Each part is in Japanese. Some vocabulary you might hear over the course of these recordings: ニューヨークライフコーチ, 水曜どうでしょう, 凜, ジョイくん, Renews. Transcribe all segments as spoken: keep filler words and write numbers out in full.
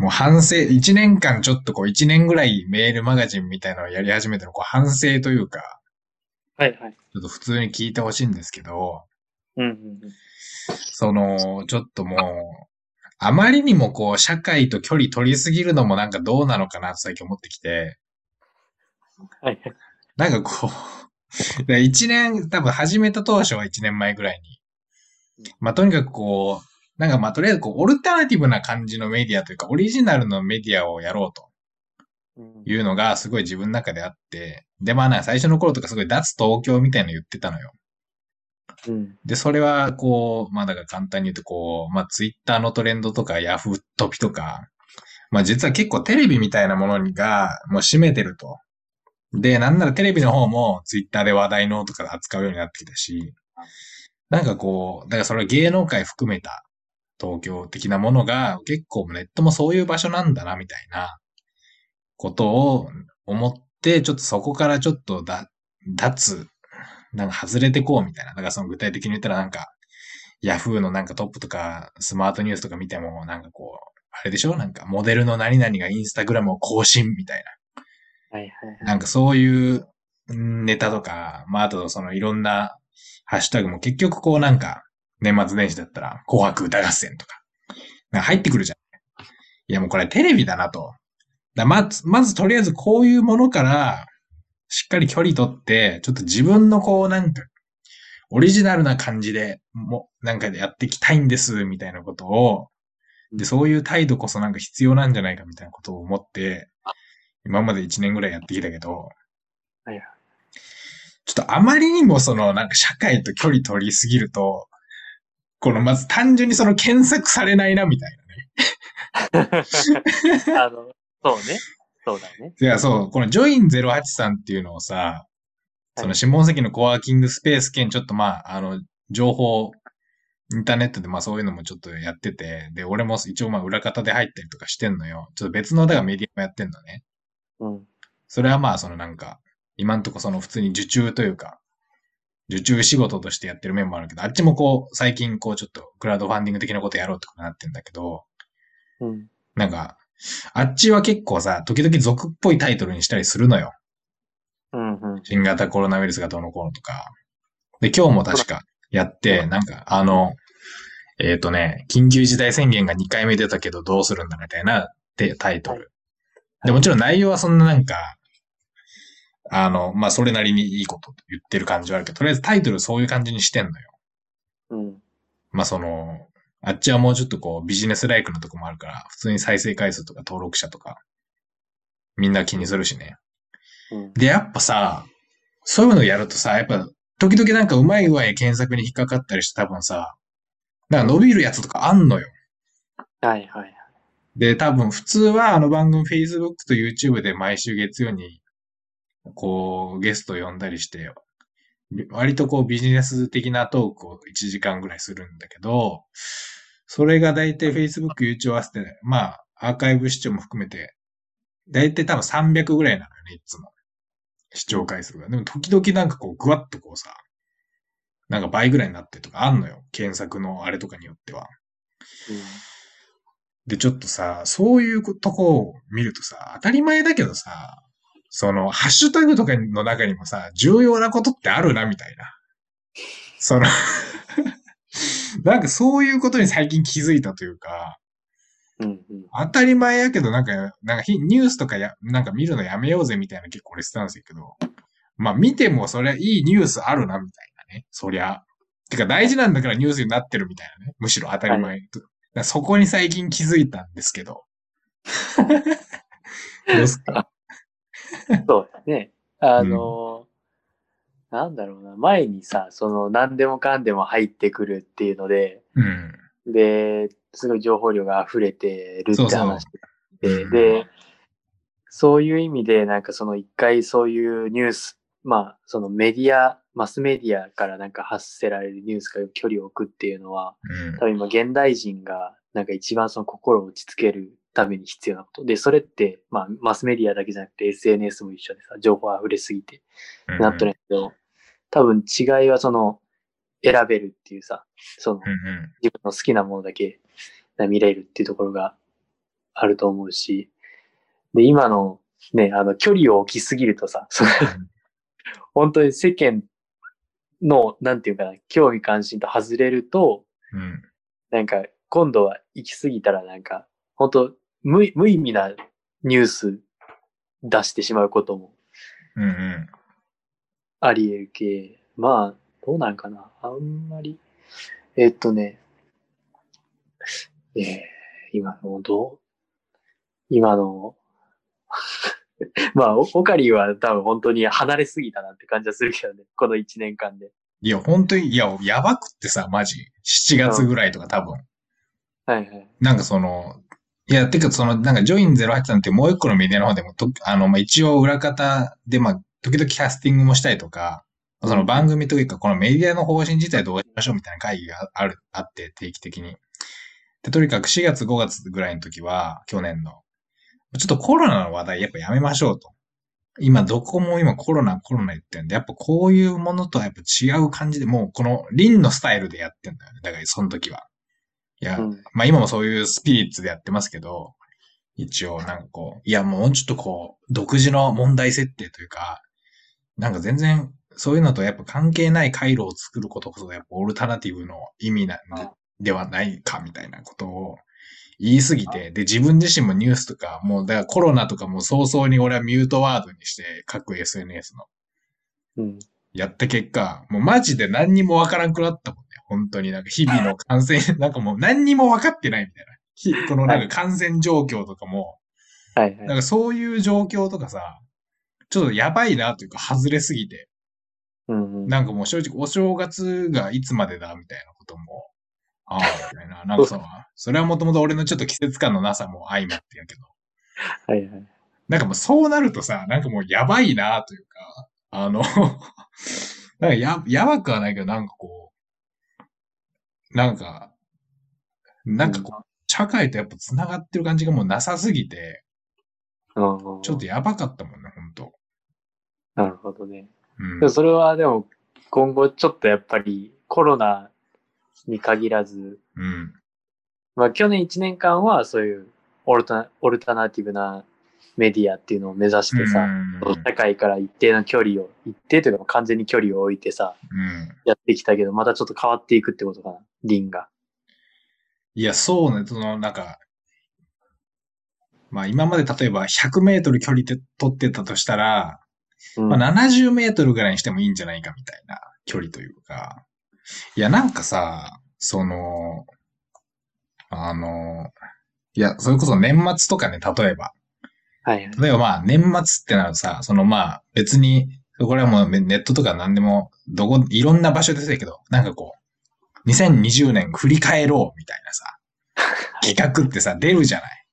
もう反省、一年間ちょっとこう一年ぐらいメールマガジンみたいなのをやり始めたの、こう反省というか、はいはい。ちょっと普通に聞いてほしいんですけど、うんうんうん、その、ちょっともう、あまりにもこう、社会と距離取りすぎるのもなんかどうなのかなと最近思ってきて、はい。なんかこう、一年、多分始めた当初は一年前ぐらいに、まあ、とにかくこう、なんかまあ、とりあえずこう、オルタナティブな感じのメディアというか、オリジナルのメディアをやろうというのがすごい自分の中であって、で、まあな、最初の頃とかすごい脱東京みたいなの言ってたのよ。うん、で、それは、こう、まあ、だから簡単に言うと、こう、まあ、ツイッターのトレンドとか、ヤフートピとか、まあ、実は結構テレビみたいなものが、もう占めてると。で、なんならテレビの方も、ツイッターで話題のとかで扱うようになってきたし、なんかこう、だからそれは芸能界含めた、東京的なものが、結構ネットもそういう場所なんだな、みたいな、ことを思って、ちょっとそこからちょっとだ、脱、なんか外れてこうみたいな。だからその具体的に言ったらなんか、ヤフーのなんかトップとかスマートニュースとか見てもなんかこう、あれでしょ？なんかモデルの何々がインスタグラムを更新みたいな。はいはいはい。なんかそういうネタとか、まああとそのいろんなハッシュタグも結局こうなんか、年末年始だったら紅白歌合戦とか、なんか入ってくるじゃん。いやもうこれテレビだなと。だまず、まずとりあえずこういうものから、しっかり距離取って、ちょっと自分のこうなんか、オリジナルな感じで、も、なんかでやっていきたいんです、みたいなことを、で、そういう態度こそなんか必要なんじゃないかみたいなことを思って、今までいちねんぐらいやってきたけど、はい、ちょっとあまりにもそのなんか社会と距離取りすぎると、このまず単純にその検索されないな、みたいなね。あの、そうね。そうだね。いや、そう。この ジョインゼロはち さんっていうのをさ、その下関のコワーキングスペース兼ちょっとまあ、あの、情報、インターネットでまあそういうのもちょっとやってて、で、俺も一応まあ裏方で入ったりとかしてんのよ。ちょっと別のだからメディアもやってんのね。うん。それはまあそのなんか、今んとこその普通に受注というか、受注仕事としてやってる面もあるけど、あっちもこう、最近こうちょっとクラウドファンディング的なことやろうとかなってんだけど、うん。なんか、あっちは結構さ、時々俗っぽいタイトルにしたりするのよ。うんうん、新型コロナウイルスがどうのこうのとか。で、今日も確かやって、なんかあの、えっとね、緊急事態宣言がにかいめ出たけどどうするんだみたいなってタイトル。で、もちろん内容はそんななんか、あの、まあ、それなりにいいこと言ってる感じはあるけど、とりあえずタイトルそういう感じにしてんのよ。うん。まあ、その、あっちはもうちょっとこうビジネスライクなとこもあるから、普通に再生回数とか登録者とか、みんな気にするしね。うん、で、やっぱさ、そういうのやるとさ、やっぱ時々なんかうまい具合検索に引っかかったりして多分さ、なんか伸びるやつとかあんのよ。はいはい。で、多分普通はあの番組 Facebook と YouTube で毎週月曜に、こうゲスト呼んだりして、割とこうビジネス的なトークをいちじかんぐらいするんだけど、それがだいたい Facebook、YouTube 合わせて、まあアーカイブ視聴も含めて、だいたい多分さんびゃくぐらいなのよね、いつも。視聴回数が。でも時々なんかこうグワッとこうさ、なんか倍ぐらいになってるとかあんのよ。検索のあれとかによっては。うん、で、ちょっとさ、そういうとこを見るとさ、当たり前だけどさ、その、ハッシュタグとかの中にもさ、重要なことってあるな、みたいな。その、なんかそういうことに最近気づいたというか、うんうん、当たり前やけど、なんか、なんかニュースとかや、なんか見るのやめようぜ、みたいな結構俺してたんですけど、まあ見てもそりゃいいニュースあるな、みたいなね。そりゃ。てか大事なんだからニュースになってるみたいなね。むしろ当たり前。はい、だそこに最近気づいたんですけど。どうですかそうだね。あの、うん、なんだろうな、前にさ、その、何でもかんでも入ってくるっていうので、うん、で、すごい情報量が溢れてるって話で、そうそうで、うん、そういう意味で、なんかその一回そういうニュース、まあ、そのメディア、マスメディアからなんか発せられるニュースから距離を置くっていうのは、うん、多分今現代人がなんか一番その心を落ち着けるために必要なこと。で、それって、まあ、マスメディアだけじゃなくて エスエヌエス も一緒でさ、情報が溢れすぎて、なっとるんだけど、うん、多分違いはその、選べるっていうさ、その、自分の好きなものだけ見れるっていうところが、あると思うし、で、今のね、あの、距離を置きすぎるとさ、本当に世間の、なんていうかな、興味関心と外れると、うん、なんか、今度は行き過ぎたらなんか、本当無意味なニュース出してしまうことも、あり得るけ、うんうん、まあ、どうなんかな、あんまり、えっとね、えー、今のどう今のまあオカリーは多分本当に離れすぎたなって感じはするけどね、このいちねんかんで。いや本当に、いややばくってさ、マジしちがつぐらいとか多分、うん、はいはい、なんかその、いやてかそのなんかジョインゼロはちさんってもう一個のメディアの方でもと、あのまあ一応裏方でまあ時々キャスティングもしたりとか、その番組というかこのメディアの方針自体どうしましょうみたいな会議があるあって定期的に。で、とにかくしがつごがつぐらいの時は、去年の、ちょっとコロナの話題やっぱやめましょうと。今どこも今コロナコロナ言ってるんで、やっぱこういうものとはやっぱ違う感じで、もうこのリンのスタイルでやってんだよね。だからその時は。いや、うん、まあ今もそういうスピリッツでやってますけど、一応なんかこう、いやもうちょっとこう、独自の問題設定というか、なんか全然そういうのとやっぱ関係ない回路を作ることこそ、やっぱオルタナティブの意味なんで、うんではないかみたいなことを言いすぎて、で自分自身もニュースとかもうだからコロナとかも早々に俺はミュートワードにして各 エスエヌエス の、うん、やった結果もうマジで何にもわからんくなったもんね。本当になんか日々の感染なんかもう何にもわかってないみたいな、このなんか感染状況とかも、はい、なんかそういう状況とかさ、ちょっとやばいなというか外れすぎて、うんうん、なんかもう正直お正月がいつまでだみたいなことも。ああ、みたいな。なんかそう、それはもともと俺のちょっと季節感のなさも相まってやけど。はいはい。なんかもうそうなるとさ、なんかもうやばいなというか、あの、なんかや、やばくはないけど、なんかこう、なんか、なんかこう、社会とやっぱ繋がってる感じがもうなさすぎて、うん、ちょっとやばかったもんね、ほんと。なるほどね。うん、でそれはでも、今後ちょっとやっぱりコロナ、に限らず、うん、まあ去年いちねんかんはそういうオルタ、オルタナティブなメディアっていうのを目指してさ、うん、社会から一定の距離を、一定というか完全に距離を置いてさ、うん、やってきたけど、またちょっと変わっていくってことかな、リンが。いや、そうね、そのなんか、まあ今まで例えばひゃくメートル距離で取ってたとしたら、うん、まあななじゅうメートルぐらいにしてもいいんじゃないかみたいな距離というか、いや、なんかさ、その、あの、いや、それこそ年末とかね、例えば。はいはい、例えばまあ、年末ってなるとさ、そのまあ、別に、これはもうネットとか何でも、どこ、いろんな場所で出てるけど、なんかこう、にせんにじゅうねん振り返ろうみたいなさ、企画ってさ、出るじゃない。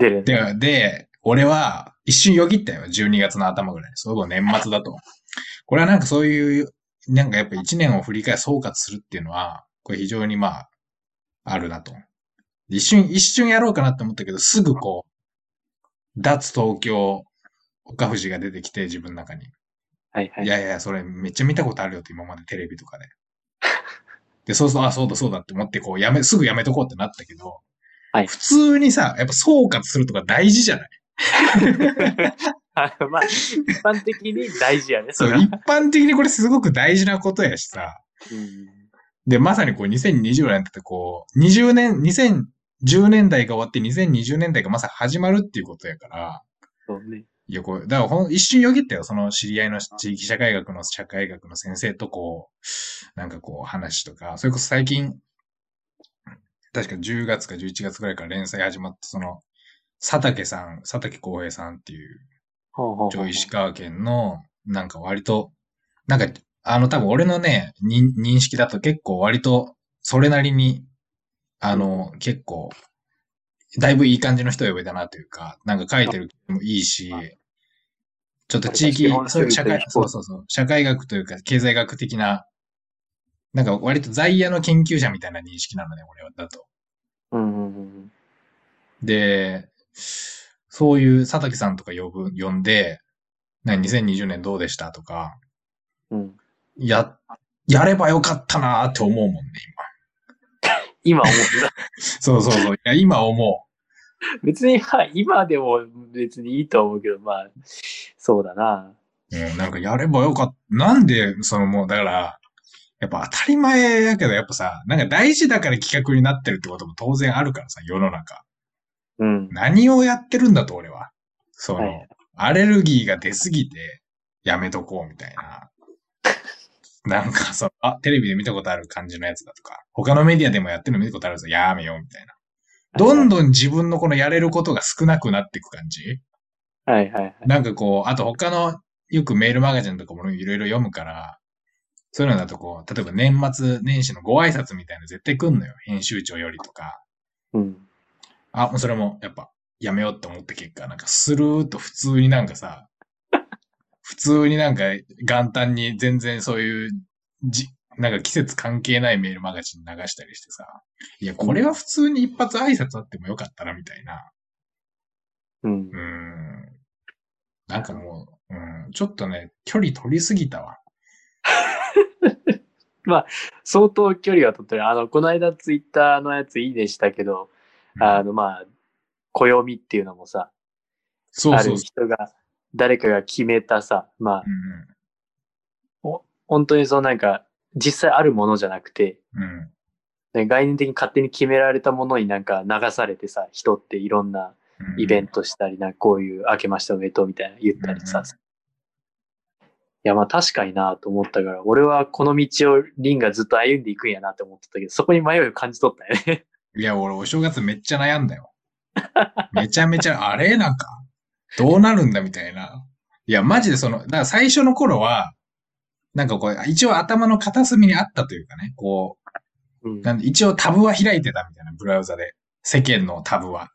出る。で、で、俺は一瞬よぎったよ、じゅうにがつの頭ぐらい。その年末だと。これはなんかそういう、なんかやっぱ一年を振り返り総括するっていうのは、これ非常にまあ、あるなと。一瞬、一瞬やろうかなって思ったけど、すぐこう、脱東京、岡藤が出てきて、自分の中に。はいはい。いやいや、それめっちゃ見たことあるよって今までテレビとかで。で、そうそう、あ、そうだそうだって思って、こう、やめ、すぐやめとこうってなったけど、はい。普通にさ、やっぱ総括するとか大事じゃないまあ、一般的に大事やね。そう、一般的にこれすごく大事なことやしさ。うん、で、まさにこうにせんにじゅうねんってこう、にじゅうねん、にせんじゅうねんだいが終わってにせんにじゅうねんだいがまさに始まるっていうことやから。そうね。いや、こう、だからほん一瞬よぎったよ。その知り合いの地域社会学の社会学の先生とこう、なんかこう話とか、それこそ最近、確かじゅうがつかじゅういちがつぐらいから連載始まって、その、佐竹さん、佐竹光平さんっていう、石川県の、なんか割と、なんか、あの多分俺のね、認識だと結構割と、それなりに、あの、結構、だいぶいい感じの人呼べたなというか、なんか書いてるもいいし、ちょっと地域、そういう社会、そうそうそう、社会学というか経済学的な、なんか割と在野の研究者みたいな認識なのね、俺は、だと。で、そういう佐竹さんとか呼ぶ、呼んで、にせんにじゅうねんどうでしたとか、うん、や、やればよかったなーって思うもんね、今。今思う。そうそうそう。いや、今思う。別に、まあ、今でも別にいいと思うけど、まあ、そうだな。もうなんかやればよかった。なんで、そのもうだから、やっぱ当たり前やけど、やっぱさ、なんか大事だから企画になってるってことも当然あるからさ、世の中。うん。何をやってるんだと、俺は。その、はい、アレルギーが出すぎて、やめとこうみたいな。なんかその、あ、テレビで見たことある感じのやつだとか、他のメディアでもやってるの見たことあるぞ、やめようみたいな。どんどん自分のこのやれることが少なくなっていく感じ。はいはいはい。なんかこう、あと他の、よくメールマガジンとかもいろいろ読むから、そういうのだとこう、例えば年末年始のご挨拶みたいなの絶対来んのよ。編集長よりとか。うん。あ、もうそれもやっぱやめようって思った結果、なんかスルーっと普通になんかさ、普通になんか元旦に全然そういうじ、なんか季節関係ないメールマガジン流したりしてさ、いや、これは普通に一発挨拶あってもよかったな、みたいな。うん。うーん。なんかもう、うん、ちょっとね、距離取りすぎたわ。まあ、相当距離は取ってる。あの、この間ツイッターのやついいでしたけど、うん、あの、まあ、暦っていうのもさ、そうそうそう、ある人が、誰かが決めたさ、まあ、うん、お本当にそのなんか、実際あるものじゃなくて、うんね、概念的に勝手に決められたものになんか流されてさ、人っていろんな、イベントしたりな、こういう明けましておめでとうみたいな言ったりさ、うん、いやまあ確かになと思ったから、俺はこの道をリンがずっと歩んでいくんやなって思ってたけど、そこに迷いを感じ取ったよね。いや俺お正月めっちゃ悩んだよ。めちゃめちゃあれなんかどうなるんだみたいな。いやマジでそのだから最初の頃はなんかこう一応頭の片隅にあったというかね、こう、うん、なんで一応タブは開いてたみたいな、ブラウザで世間のタブは。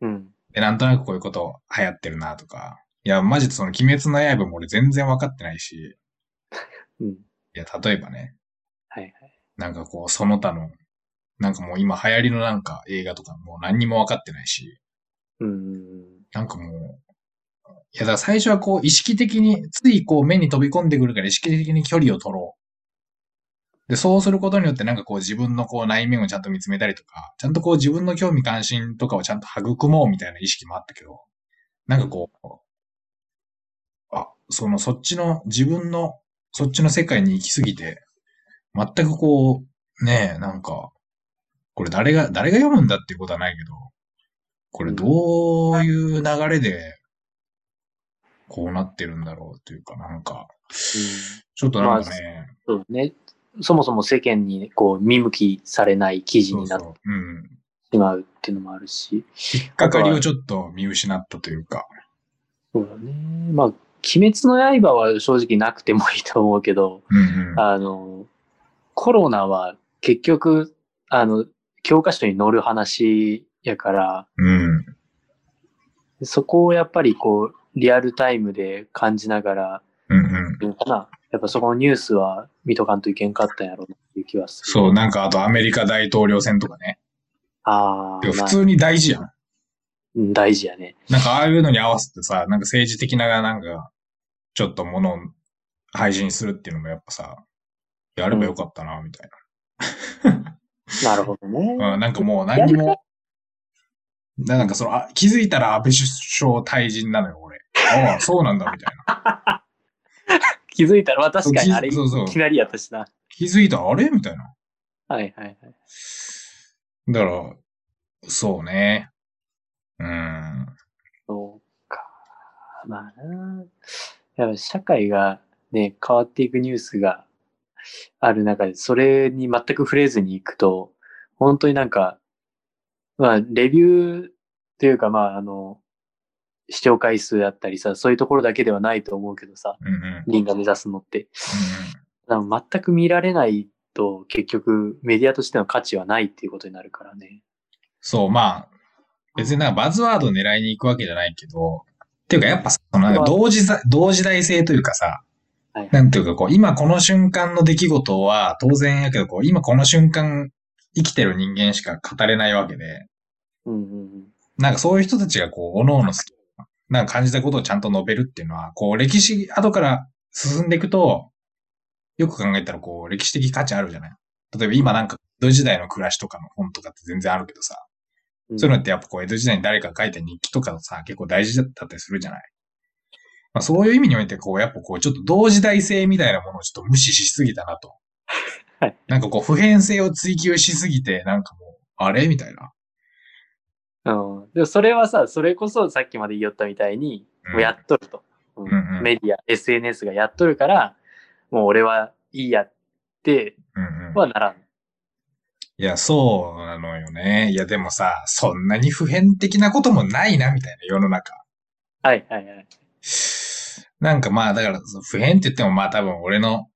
うん。で、なんとなくこういうこと流行ってるなとか。いや、マジでその鬼滅の刃も俺全然分かってないし。うん。いや、例えばね。はいはい。なんかこう、その他の、なんかもう今流行りのなんか映画とかもう何にも分かってないし。うん。なんかもう、いや、だから最初はこう意識的に、ついこう目に飛び込んでくるから意識的に距離を取ろう。で、そうすることによってなんかこう自分のこう内面をちゃんと見つめたりとか、ちゃんとこう自分の興味関心とかをちゃんと育もうみたいな意識もあったけど、なんかこう、あ、そのそっちの自分の、そっちの世界に行きすぎて、全くこう、ねえ、なんか、これ誰が、誰が読むんだっていうことはないけど、これどういう流れで、こうなってるんだろうというか、なんか、ちょっとなんかね、まあ、そうね。そもそも世間にこう見向きされない記事になってしまうっていうのもあるし、そうそう、うん、引っかかりをちょっと見失ったというか、そうだね。まあ鬼滅の刃は正直なくてもいいと思うけど、うんうん、あのコロナは結局あの教科書に載る話やから、うん、そこをやっぱりこうリアルタイムで感じながら、うんうん、いうのかな。やっぱそこのニュースは見とかんといけんかったんやろうなっていう気はする。そう、なんかあとアメリカ大統領選とかね。ああ。普通に大事やん。まあ、うん、大事やね。なんかああいうのに合わせてさ、なんか政治的ななんか、ちょっと物を配信するっていうのもやっぱさ、やればよかったな、みたいな。うん、なるほどね。うん、なんかもう何にも、なんかその、あ、気づいたら安倍首相退陣なのよ、俺。ああ、そうなんだ、みたいな。気づいたら、まあ、確かにあれ、いきなりやったしな。気づいたら、あれみたいな。はいはいはい。だから、そうね。うん。そうか。まあな。やっぱ社会がね、変わっていくニュースがある中で、それに全く触れずにいくと、本当になんか、まあ、レビューというか、まあ、あの、視聴回数だったりさ、そういうところだけではないと思うけどさ、うんうん、リンが目指すのって、うんうん、全く見られないと結局メディアとしての価値はないっていうことになるからね。そう、まあ別になんかバズワード狙いに行くわけじゃないけど、っていうかやっぱそのなんか同時同時代性というかさ、はい、なんていうかこう今この瞬間の出来事は当然やけどこう今この瞬間生きてる人間しか語れないわけで、うんうん、なんかそういう人たちがこう各々好きなんか感じたことをちゃんと述べるっていうのは、こう歴史、後から進んでいくと、よく考えたらこう歴史的価値あるじゃない？例えば今なんか、江戸時代の暮らしとかの本とかって全然あるけどさ、そういうのってやっぱこう江戸時代に誰か書いた日記とかさ、結構大事だったりするじゃない。まあそういう意味においてこうやっぱこうちょっと同時代性みたいなものをちょっと無視しすぎたなと。はい。なんかこう普遍性を追求しすぎてなんかもうあれみたいな。うん。でもそれはさ、それこそさっきまで言いよったみたいに、うん、もうやっとると、うんうんうん。メディア、エスエヌエス がやっとるから、もう俺はいいやってはならん。うんうん、いや、そうなのよね。いや、でもさ、そんなに普遍的なこともないな、みたいな、世の中。はい、はい、はい。なんかまあ、だから、普遍って言ってもまあ多分俺の、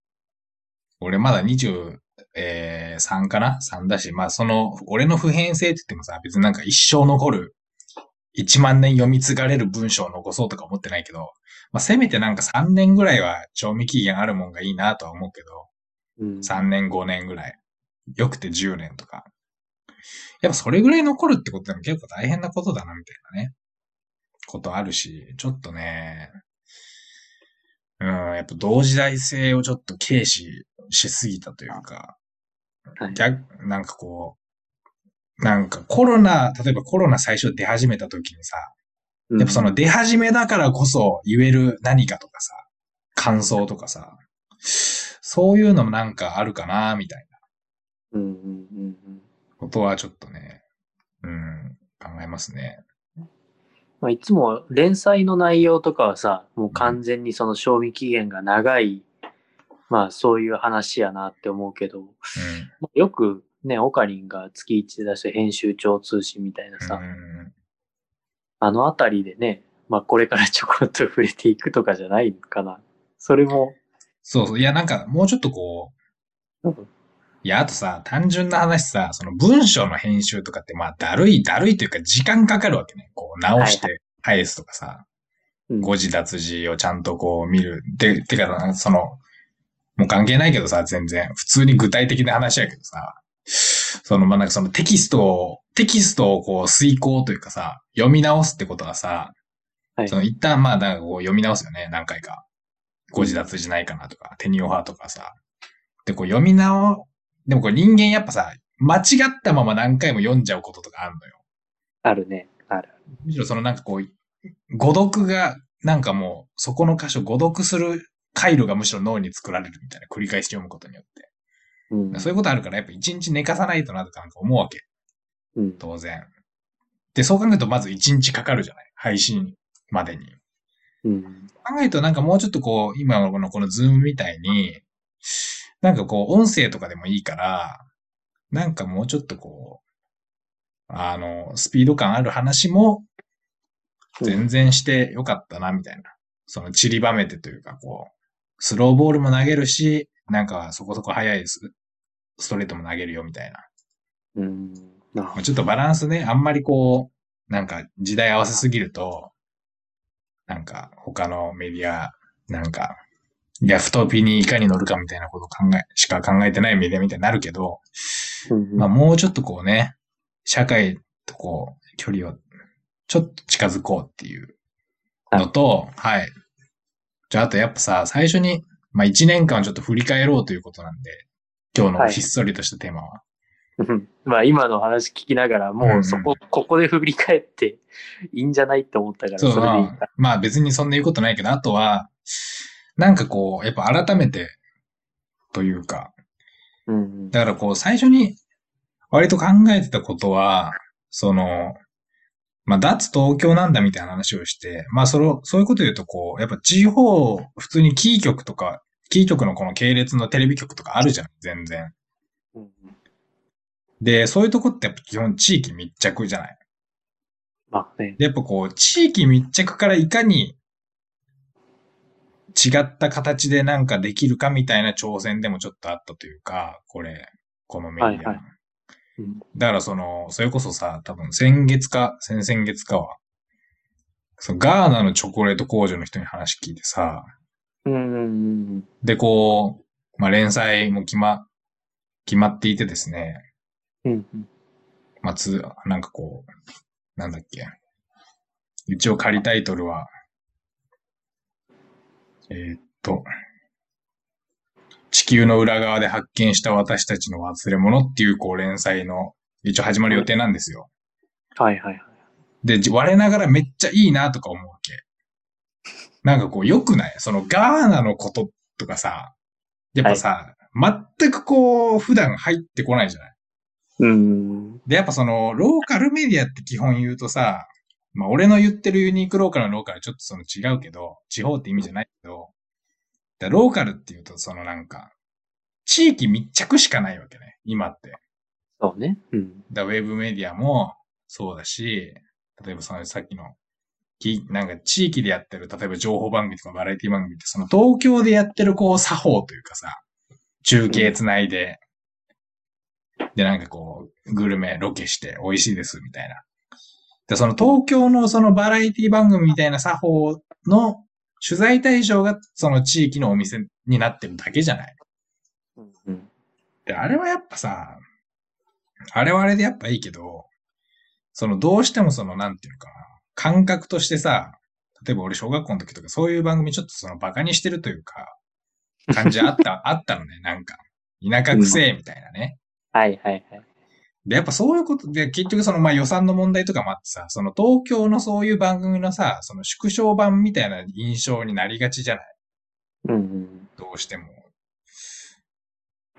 俺まだにじゅうさんかな ?さん だし、まあその、俺の普遍性って言ってもさ、別になんか一生残る、いちまん年読み継がれる文章を残そうとか思ってないけど、まあせめてなんかさんねんぐらいは賞味期限あるもんがいいなとは思うけど、うん、さんねんごねんぐらい。よくてじゅうねんとか。やっぱそれぐらい残るってことでも結構大変なことだなみたいなね。ことあるし、ちょっとね、うん、やっぱ同時代性をちょっと軽視しすぎたというか、はい、逆、なんかこう、なんかコロナ、例えばコロナ最初出始めた時にさ、やっぱその出始めだからこそ言える何かとかさ、感想とかさ、そういうのもなんかあるかなみたいな。うんうんうんうん、ことはちょっとね、うん、考えますね。まあ、いつも連載の内容とかはさ、もう完全にその賞味期限が長い、うん、まあそういう話やなって思うけど、うんまあ、よくね、オカリンが月一で出して編集長通信みたいなさ、うん、あのあたりでね、まあこれからちょこっと触れていくとかじゃないかな。それも。そうそう、いやなんかもうちょっとこう、うんいや、あとさ、単純な話さ、その文章の編集とかって、まあ、だるい、だるいというか、時間かかるわけね。こう、直して返すとかさ、はいはい、誤字脱字をちゃんとこう見る。で、てか、その、もう関係ないけどさ、全然。普通に具体的な話やけどさ、その、まあ、なんかそのテキストを、テキストをこう、推敲というかさ、読み直すってことはさ、はい、その一旦、まあ、なんかこう、読み直すよね、何回か。誤字脱字ないかなとか、テニオハとかさ。で、こう、読み直、でもこれ人間やっぱさ、間違ったまま何回も読んじゃうこととかあるのよ。あるね。ある。むしろそのなんかこう、誤読が、なんかもう、そこの箇所誤読する回路がむしろ脳に作られるみたいな、繰り返し読むことによって。うん、そういうことあるから、やっぱ一日寝かさないとなとかなんか思うわけ。うん、当然。で、そう考えるとまず一日かかるじゃない。配信までに。うん、考えるとなんかもうちょっとこう、今のこのズームみたいに、なんかこう、音声とかでもいいから、なんかもうちょっとこう、あの、スピード感ある話も、全然してよかったな、みたいな。その散りばめてというか、こう、スローボールも投げるし、なんかそこそこ速いです。ストレートも投げるよ、みたいな。うん。ちょっとバランスね、あんまりこう、なんか時代合わせすぎると、なんか他のメディア、なんか、いや、太ピにいかに乗るかみたいなこと考え、しか考えてないメディアみたいになるけど、うんうん、まあもうちょっとこうね、社会とこう、距離をちょっと近づこうっていうのと、はい。じゃあ、あとやっぱさ、最初に、まあ一年間ちょっと振り返ろうということなんで、今日のひっそりとしたテーマは。はい、まあ今の話聞きながら、もうそこ、うんうん、ここで振り返っていいんじゃないって思ったから、そう、それでいいか。まあ、まあ別にそんな言うことないけど、あとは、なんかこう、やっぱ改めて、というか、うん、だからこう、最初に、割と考えてたことは、その、まあ、脱東京なんだみたいな話をして、まあ、その、そういうこと言うとこう、やっぱ地方、普通にキー局とか、キー局のこの系列のテレビ局とかあるじゃん、全然。うん、で、そういうとこってやっぱ基本地域密着じゃない。まあね。で、やっぱこう、地域密着からいかに、違った形でなんかできるかみたいな挑戦でもちょっとあったというか、これ、このメディア。はいはいうん、だからその、それこそさ、多分先月か、先々月かは、そのガーナのチョコレート工場の人に話聞いてさ、うんで、こう、まあ、連載も決ま、決まっていてですね、うん、まあ、つ、なんかこう、なんだっけ、一応仮タイトルは、えー、っと、地球の裏側で発見した私たちの忘れ物っていう、こう、連載の、一応始まる予定なんですよ。はいはいはい。で、我ながらめっちゃいいなとか思うわけ。なんかこう、良くない？そのガーナのこととかさ、やっぱさ、はい、全くこう、普段入ってこないじゃない？うん。で、やっぱその、ローカルメディアって基本言うとさ、まあ俺の言ってるユニークローカルのローカルはちょっとその違うけど、地方って意味じゃないけど、だローカルって言うとそのなんか、地域密着しかないわけね、今って。そうね。うん。だウェブメディアもそうだし、例えばそのさっきの、なんか地域でやってる、例えば情報番組とかバラエティ番組って、その東京でやってるこう作法というかさ、中継つないで、うん、でなんかこう、グルメロケして美味しいですみたいな。で、その東京のそのバラエティ番組みたいな作法の取材対象がその地域のお店になってるだけじゃない。うん、で、あれはやっぱさ、あれはあれでやっぱいいけど、そのどうしてもそのなんていうのかな、感覚としてさ、例えば俺小学校の時とかそういう番組ちょっとそのバカにしてるというか、感じあった、あったのね、なんか。田舎くせえみたいなね、うん。はいはいはい。で、やっぱそういうことで、結局そのまあ予算の問題とかもあってさ、その東京のそういう番組のさ、その縮小版みたいな印象になりがちじゃない。うんうん。どうしても。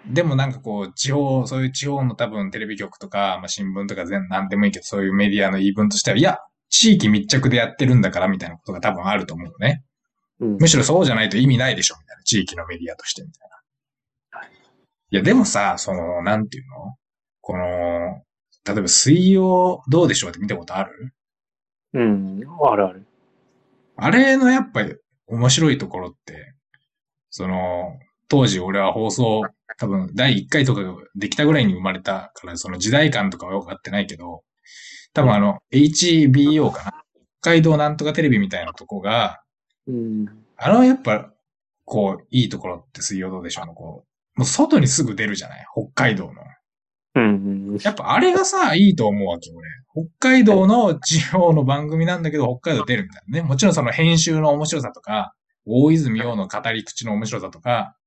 でもなんかこう、地方、そういう地方の多分テレビ局とか、まあ新聞とか全、なんでもいいけど、そういうメディアの言い分としては、いや、地域密着でやってるんだからみたいなことが多分あると思うね。うん、むしろそうじゃないと意味ないでしょ、みたいな。地域のメディアとしてみたいな。はい、いや、でもさ、その、なんていうのこの、例えば水曜どうでしょうって見たことある？うん、あるある。あれのやっぱり面白いところって、その、当時俺は放送、多分だいいっかいとかできたぐらいに生まれたから、その時代感とかは分かってないけど、多分あの、エイチビーオー かな、北海道なんとかテレビみたいなとこが、うん、あのやっぱ、こう、いいところって水曜どうでしょうのこう、もう外にすぐ出るじゃない北海道の。うん、やっぱあれがさ、いいと思うわけ、俺。北海道の地方の番組なんだけど、北海道出るみたいなね。もちろんその編集の面白さとか、大泉洋の語り口の面白さとか、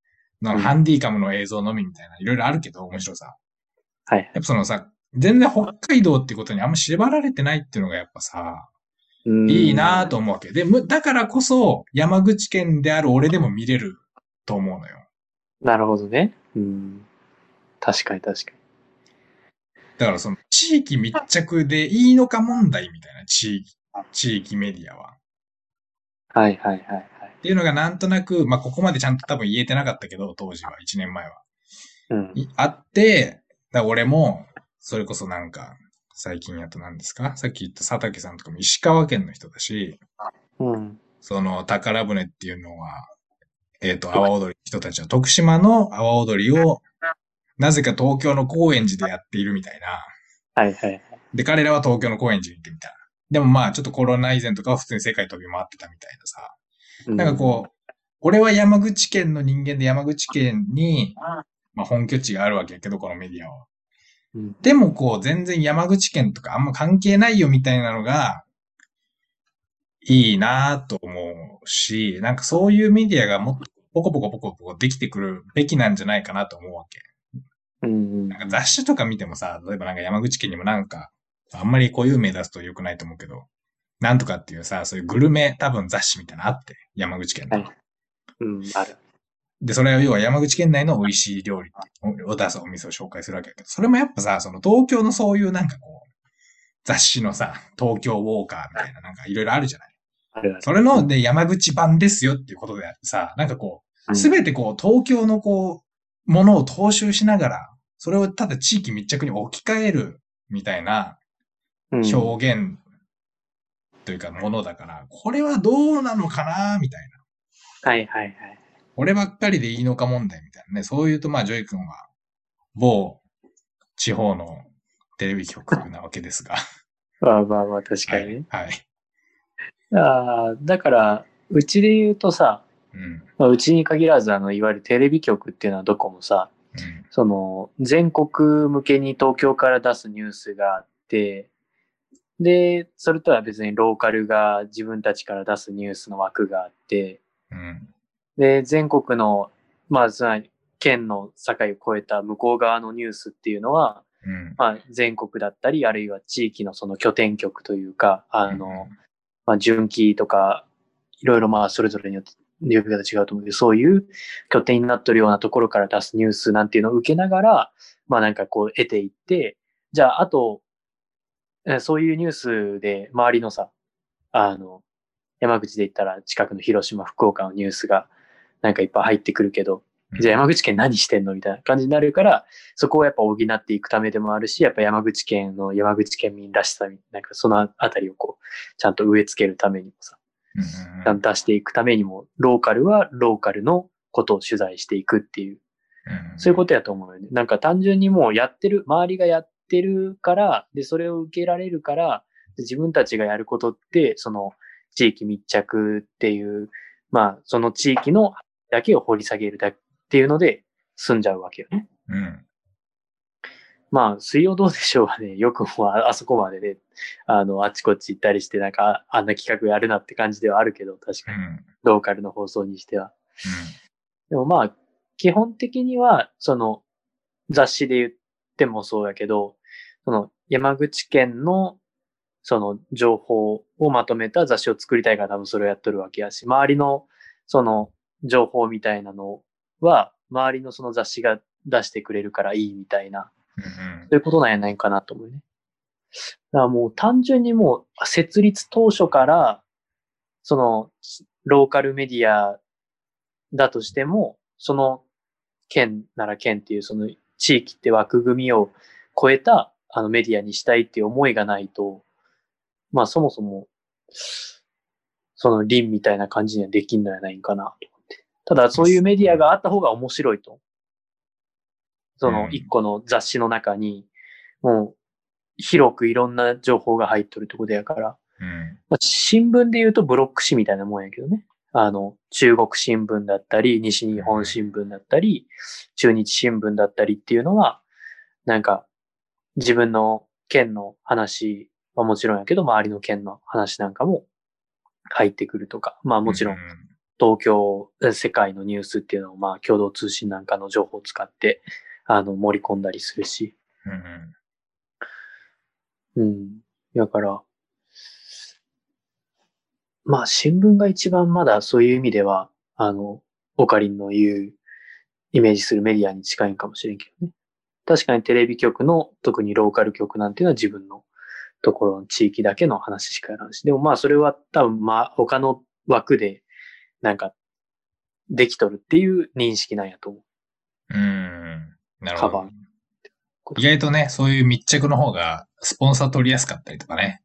うん、ハンディカムの映像のみみたいな、いろいろあるけど、面白さ。はい。やっぱそのさ、全然北海道ってことにあんま縛られてないっていうのがやっぱさ、うん、いいなぁと思うわけ。で、だからこそ、山口県である俺でも見れると思うのよ。なるほどね。うん。確かに確かに。だからその地域密着でいいのか問題みたいな地域、地域メディアは。はいはいはいはい。っていうのがなんとなく、まあ、ここまでちゃんと多分言えてなかったけど、当時はいちねんまえは。うん。あって、だから俺も、それこそなんか、最近やと何ですか？さっき言った佐竹さんとかも石川県の人だし、うん。その宝船っていうのは、えっと、阿波踊りの人たちは徳島の阿波踊りを、なぜか東京の高円寺でやっているみたいな。はいはいはい。で、彼らは東京の高円寺に行ってみたいな。でもまあ、ちょっとコロナ以前とかは普通に世界飛び回ってたみたいなさ。うん、なんかこう、俺は山口県の人間で山口県に、まあ本拠地があるわけやけど、このメディアは。うん、でもこう、全然山口県とかあんま関係ないよみたいなのが、いいなぁと思うし、なんかそういうメディアがもっとポコポコポコポコできてくるべきなんじゃないかなと思うわけ。なんか雑誌とか見てもさ、例えばなんか山口県にもなんか、あんまりこういう名出すと良くないと思うけど、なんとかっていうさ、そういうグルメ多分雑誌みたいなのあって、山口県の。はい、うん、ある。で、それは要は山口県内の美味しい料理を出すお店を紹介するわけだけど、それもやっぱさ、その東京のそういうなんかこう、雑誌のさ、東京ウォーカーみたいななんかいろいろあるじゃない。あるある。それので山口版ですよっていうことでさ、なんかこう、すべてこう、東京のこう、ものを踏襲しながら、それをただ地域密着に置き換えるみたいな表現というかものだから、うん、これはどうなのかなみたいな。はいはいはい。俺ばっかりでいいのか問題みたいなね。そういうとまあジョイ君は某地方のテレビ局なわけですが。まあまあまあ確かにね。はい。はい、あだからうちで言うとさ、うんまあ、うちに限らずあのいわゆるテレビ局っていうのはどこもさ。うん、その全国向けに東京から出すニュースがあってでそれとは別にローカルが自分たちから出すニュースの枠があって、うん、で全国のまあ県の境を越えた向こう側のニュースっていうのは、うんまあ、全国だったり、あるいは地域のその拠点局というか、あの、うんまあ、準期とか、いろいろまあ、それぞれによって呼び方違うと思うけど、そういう拠点になってるようなところから出すニュースなんていうのを受けながら、まあなんかこう得ていって、じゃあ、あと、そういうニュースで周りのさ、あの、山口で言ったら近くの広島、福岡のニュースがなんかいっぱい入ってくるけど、じゃあ山口県何してんのみたいな感じになるから、そこをやっぱ補っていくためでもあるし、やっぱ山口県の山口県民らしさ、なんかそのあたりをこう、ちゃんと植え付けるためにもさ、うん、出していくためにも、ローカルはローカルのことを取材していくっていう、うん、そういうことやと思うよね。なんか単純にもうやってる、周りがやってるから、で、それを受けられるから、自分たちがやることって、その地域密着っていう、まあ、その地域のだけを掘り下げるだけっていうので済んじゃうわけよね。うん。まあ、水曜どうでしょうはね、よくもあそこまでで、ね、あの、あちこち行ったりして、なんか、あんな企画やるなって感じではあるけど、確かに。ローカルの放送にしては。うん、でもまあ、基本的には、その、雑誌で言ってもそうやけど、その、山口県の、その、情報をまとめた雑誌を作りたいから多分それをやっとるわけやし、周りの、その、情報みたいなのは、周りのその雑誌が出してくれるからいいみたいな、そういうことなんやないかなと思うね。だからもう単純にもう設立当初から、そのローカルメディアだとしても、その県なら県っていうその地域って枠組みを超えたあのメディアにしたいっていう思いがないと、まあそもそも、その林みたいな感じにはできんのやないかなと思って。ただそういうメディアがあった方が面白いと。その一個の雑誌の中に、もう広くいろんな情報が入っとるところやから、うんまあ、新聞で言うとブロック紙みたいなもんやけどね。あの、中国新聞だったり、西日本新聞だったり、中日新聞だったりっていうのは、なんか自分の県の話はもちろんやけど、周りの県の話なんかも入ってくるとか、まあもちろん、うん東京、世界のニュースっていうのをまあ共同通信なんかの情報を使って、あの、盛り込んだりするし。うん、うん。だから、まあ、新聞が一番まだそういう意味では、あの、オカリンの言う、イメージするメディアに近いんかもしれんけどね。確かにテレビ局の、特にローカル局なんていうのは自分のところの地域だけの話しかやらんし。でもまあ、それは多分まあ、他の枠で、なんか、できとるっていう認識なんやと思う。うん。なるほど。意外とね、そういう密着の方が、スポンサー取りやすかったりとかね。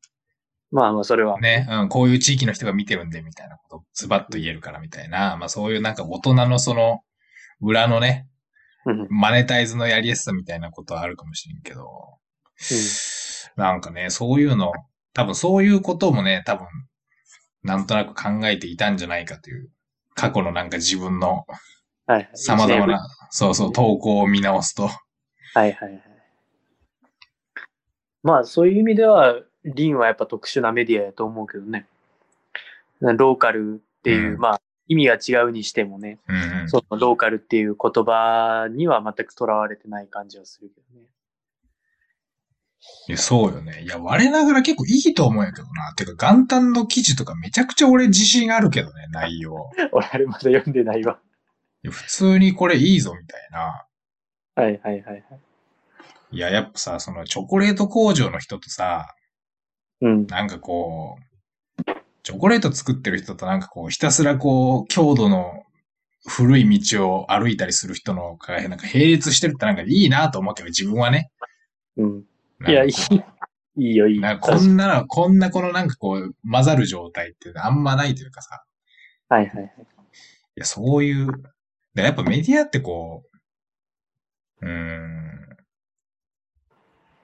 まあまあ、それは。ね、うん、こういう地域の人が見てるんで、みたいなことをズバッと言えるからみたいな、まあそういうなんか大人のその、裏のね、マネタイズのやりやすさみたいなことはあるかもしれんけど、うん、なんかね、そういうの、多分そういうこともね、多分、なんとなく考えていたんじゃないかという、過去のなんか自分の、はい。様々な、そうそう、投稿を見直すと。はいはいはい。まあ、そういう意味では、リンはやっぱ特殊なメディアやと思うけどね。ローカルっていう、うん、まあ、意味が違うにしてもね、うんうん、そのローカルっていう言葉には全くとらわれてない感じはするけどね。いやそうよね。いや、我ながら結構いいと思うんやけどな。てか、元旦の記事とかめちゃくちゃ俺自信あるけどね、内容。俺、あれまだ読んでないわ。いや普通にこれいいぞ、みたいな。はいはいはいはい。いや、やっぱさ、そのチョコレート工場の人とさ、うん。なんかこう、チョコレート作ってる人となんかこう、ひたすらこう、強度の古い道を歩いたりする人のか、なんか並列してるってなんかいいなと思うけど、自分はね。うん。いや、いい、いいよ、いい。なんかこんなの、こんなこのなんかこう、混ざる状態ってあんまないというかさ。はいはいはい。いや、そういう、でやっぱメディアってこう、うーん、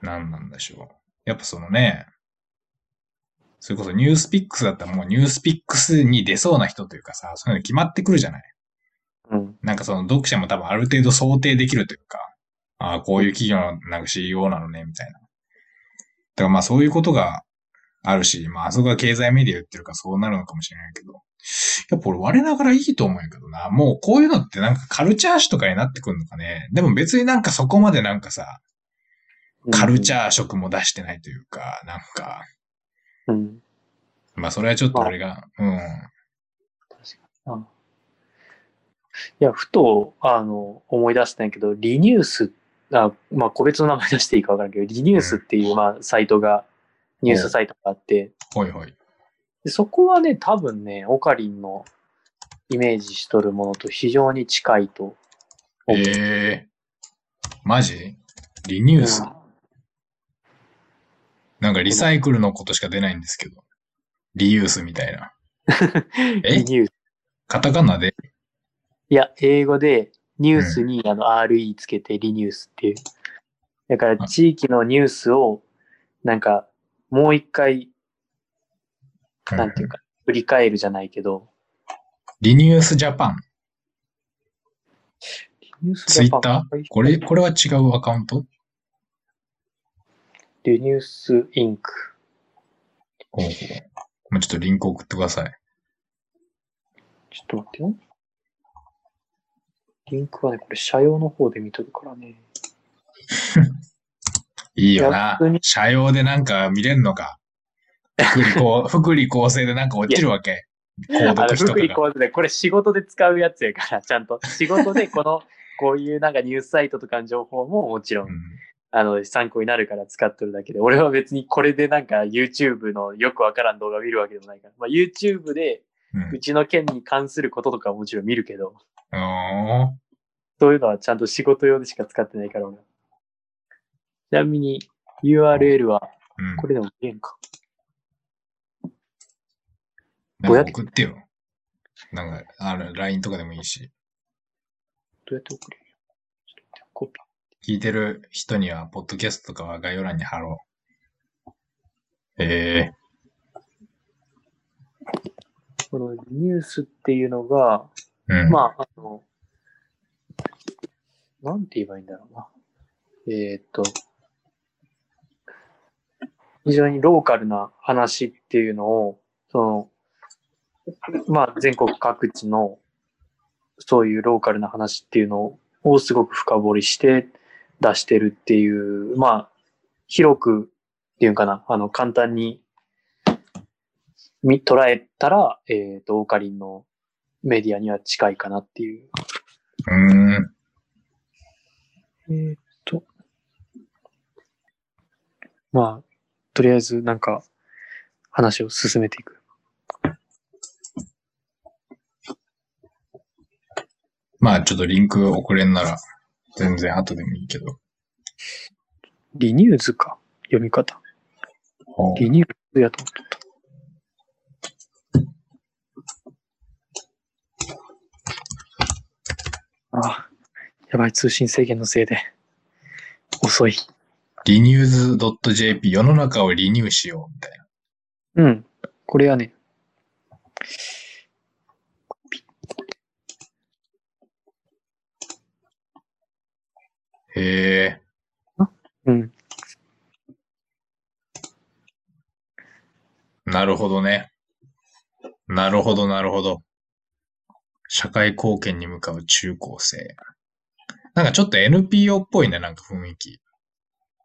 なんなんでしょう。やっぱそのね、それこそニュースピックスだったらもうニュースピックスに出そうな人というかさ、そういうの決まってくるじゃない。うん。なんかその読者も多分ある程度想定できるというか、ああ、こういう企業のなんか シーイーオー なのね、みたいな。だからまあそういうことがあるし、まああそこが経済メディア言ってるからそうなるのかもしれないけど、やっぱ俺我ながらいいと思うんやけどな。もうこういうのってなんかカルチャー誌とかになってくるのかね。でも別になんかそこまでなんかさ、カルチャー色も出してないというか、なんか、うん、まあそれはちょっと俺が、まあ、うん。確かにな。いや、ふとあの思い出したんやけど、リニュース、あまあ個別の名前出していいか分からんけど、リニュースっていう、うん、まあサイトが、ニュースサイトがあって、ほいほい。でそこはね、多分ね、オカリンのイメージしとるものと非常に近いと思う。えー、マジ？リニュース、うん、なんかリサイクルのことしか出ないんですけど。リユースみたいな。えリニュース。カタカナで？いや、英語でニュースに、うん、あの アールイー つけてリニュースっていう。だから地域のニュースをなんかもう一回、うん、なんていうか、振り返るじゃないけど。リニュースジャパン。リニュースジャパン。ツイッター？これ、これは違うアカウント？リニュースインク。おうおう。もうちょっとリンク送ってください。ちょっと待ってよ。リンクはね、これ社用の方で見とるからね。いいよな。社用でなんか見れんのか。福利厚、福利厚生でなんか落ちるわけ。あの福利厚生で、これ仕事で使うやつやから、ちゃんと。仕事でこの、こういうなんかニュースサイトとかの情報ももちろん。うん、あの参考になるから使ってるだけで、俺は別にこれでなんか YouTube のよくわからん動画見るわけでもないから、まあ、YouTube でうちの県に関することとかはもちろん見るけど、うん、そういうのはちゃんと仕事用でしか使ってないから俺。ちなみに ユーアールエル はこれでも見えんか、うん、なんか送ってよ、なんかあの ライン とかでもいいし。どうやって送る？ちょっとコピー。聞いてる人には、ポッドキャストとかは概要欄に貼ろう。えー、このニュースっていうのが、うん、まあ、あの、なんて言えばいいんだろうな。えーっと、非常にローカルな話っていうのを、その、まあ、全国各地の、そういうローカルな話っていうのをすごく深掘りして、出してるっていう、まあ、広くっていうかな、あの、簡単に見、捉えたら、えっと、オカリンのメディアには近いかなっていう。うーん。えっと、まあ、とりあえずなんか、話を進めていく。まあ、ちょっとリンク送れんなら、全然後でもいいけど。リニュースか。読み方。リニュースやと思った。ああ、やばい、通信制限のせいで。遅い。リニュース .jp、世の中をリニューしよう、みたいな。うん。これはね。へぇ、うん。なるほどね。なるほど、なるほど。社会貢献に向かう中高生。なんかちょっと エヌピーオー っぽいね、なんか雰囲気。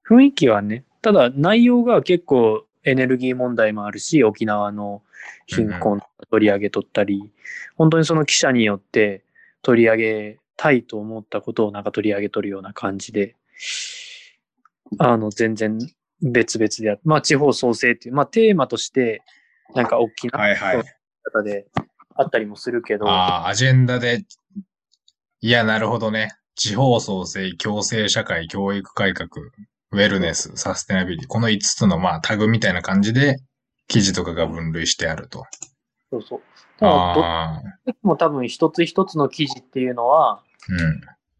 雰囲気はね、ただ内容が結構エネルギー問題もあるし、沖縄の貧困を取り上げとったり、うんうん、本当にその記者によって取り上げ、たいと思ったことをなんか取り上げとるような感じで、あの全然別々であって、まあ地方創生っていう、まあテーマとしてなんか大きな方であったりもするけど、はいはい、ああアジェンダで、いやなるほどね、地方創生、共生社会、教育改革、ウェルネス、サステナビリティ、このいつつのまあタグみたいな感じで記事とかが分類してあると。そうそう。ただどっちも多分一つ一つの記事っていうのは。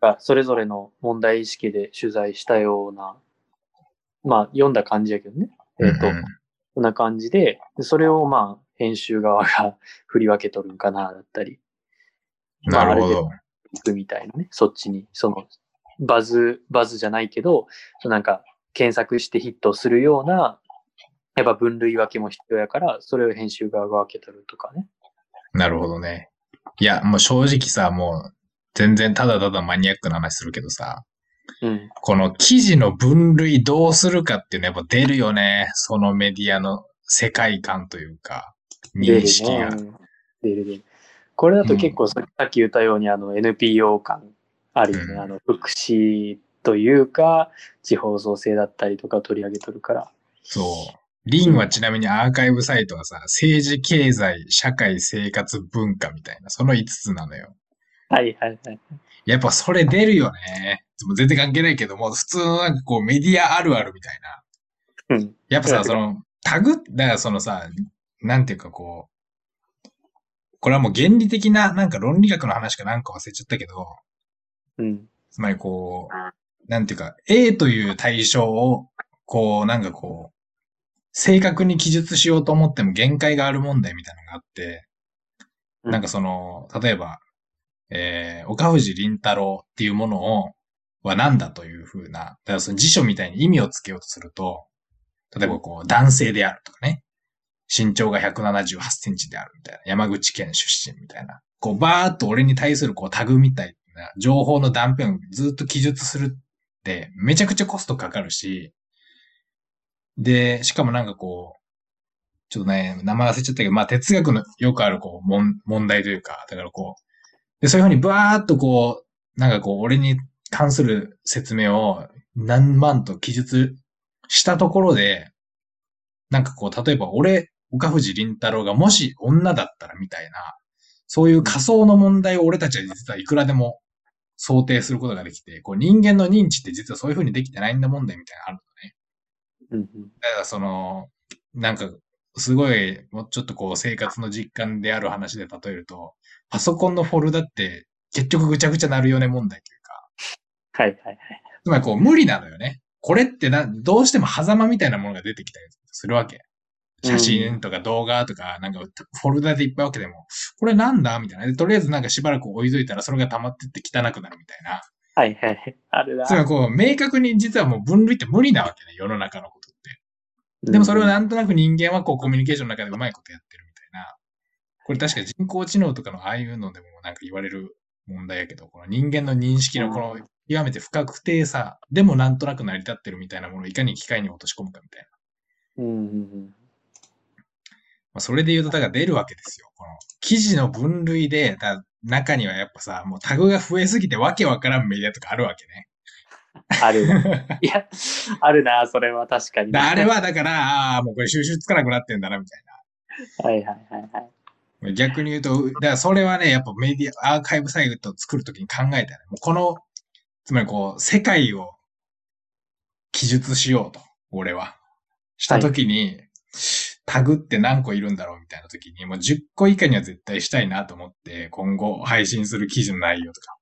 うん、それぞれの問題意識で取材したような、まあ読んだ感じやけどね。えっと、うんうん、こんな感じで、それをまあ編集側が振り分けとるんかな、だったり。なるほど。行くみたいなね。そっちに、その、バズ、バズじゃないけど、なんか検索してヒットするような、やっぱ分類分けも必要やから、それを編集側が分けとるとかね。なるほどね。いや、もう正直さ、もう、全然ただただマニアックな話するけどさ、うん、この記事の分類どうするかっていうのやっぱ出るよね。そのメディアの世界観というか、認識が。出るね。出る出る。これだと結構さっき言ったように、うん、あの エヌピーオー 感あるよね、うん。あの福祉というか、地方創生だったりとか取り上げとるから。そう。リンはちなみにアーカイブサイトはさ、政治、経済、社会、生活、文化みたいな、そのいつつなのよ。はいはいはい。やっぱそれ出るよね。全然関係ないけども、普通のなんかこうメディアあるあるみたいな。うん。やっぱさ、そのタグ、だからそのさ、なんていうかこう、これはもう原理的な、なんか論理学の話かなんか忘れちゃったけど、うん。つまりこう、なんていうか、A という対象を、こう、なんかこう、正確に記述しようと思っても限界がある問題みたいなのがあって、なんかその、例えば、えー、岡藤倫太郎っていうものを、は何だというふうな、だからその辞書みたいに意味をつけようとすると、例えばこう、男性であるとかね、身長がひゃくななじゅうはちセンチであるみたいな、山口県出身みたいな、こう、バーっと俺に対するこうタグみたいな情報の断片をずっと記述するって、めちゃくちゃコストかかるし、で、しかもなんかこう、ちょっとね、名前忘れちゃったけど、まあ哲学のよくあるこう、もん問題というか、だからこう、で、そういうふうにバーっとこう、なんかこう、俺に関する説明を何万と記述したところで、なんかこう、例えば俺、岡藤倫太郎がもし女だったらみたいな、そういう仮想の問題を俺たちは実はいくらでも想定することができて、こう人間の認知って実はそういうふうにできてないんだ問題みたいなのあるのね。だからその、なんか、すごい、もうちょっとこう、生活の実感である話で例えると、パソコンのフォルダって、結局ぐちゃぐちゃなるよね問題というか。はいはいはい。つまりこう、無理なのよね。これってな、どうしても狭間みたいなものが出てきたりするわけ。写真とか動画とか、なんか、フォルダでいっぱいわけでも、これなんだみたいな。で、とりあえずなんかしばらく置いといたら、それが溜まってって汚くなるみたいな。はいはい。あるな。つまりこう、明確に実はもう分類って無理なわけね、世の中のことって。でもそれをなんとなく人間はこう、コミュニケーションの中でうまいことやってるみたいな。これ確か人工知能とかのああいうのでもなんか言われる問題やけど、この人間の認識のこの極めて不確定さでもなんとなく成り立ってるみたいなものをいかに機械に落とし込むかみたいな。うん。まあ、それで言うと、だから出るわけですよ。この記事の分類で、だ中にはやっぱさ、もうタグが増えすぎてわけわからんメディアとかあるわけね。ある。いや、あるな、それは確かに。あれはだから、ああ、もうこれ収集つかなくなってんだな、みたいな。はいはいはいはい。逆に言うと、だからそれはね、やっぱメディア、アーカイブサイトを作るときに考えたら、ね、もうこの、つまりこう、世界を記述しようと、俺は。したときに、はい、タグって何個いるんだろうみたいな時に、もうじゅっこ以下には絶対したいなと思って、今後配信する記事の内容とか。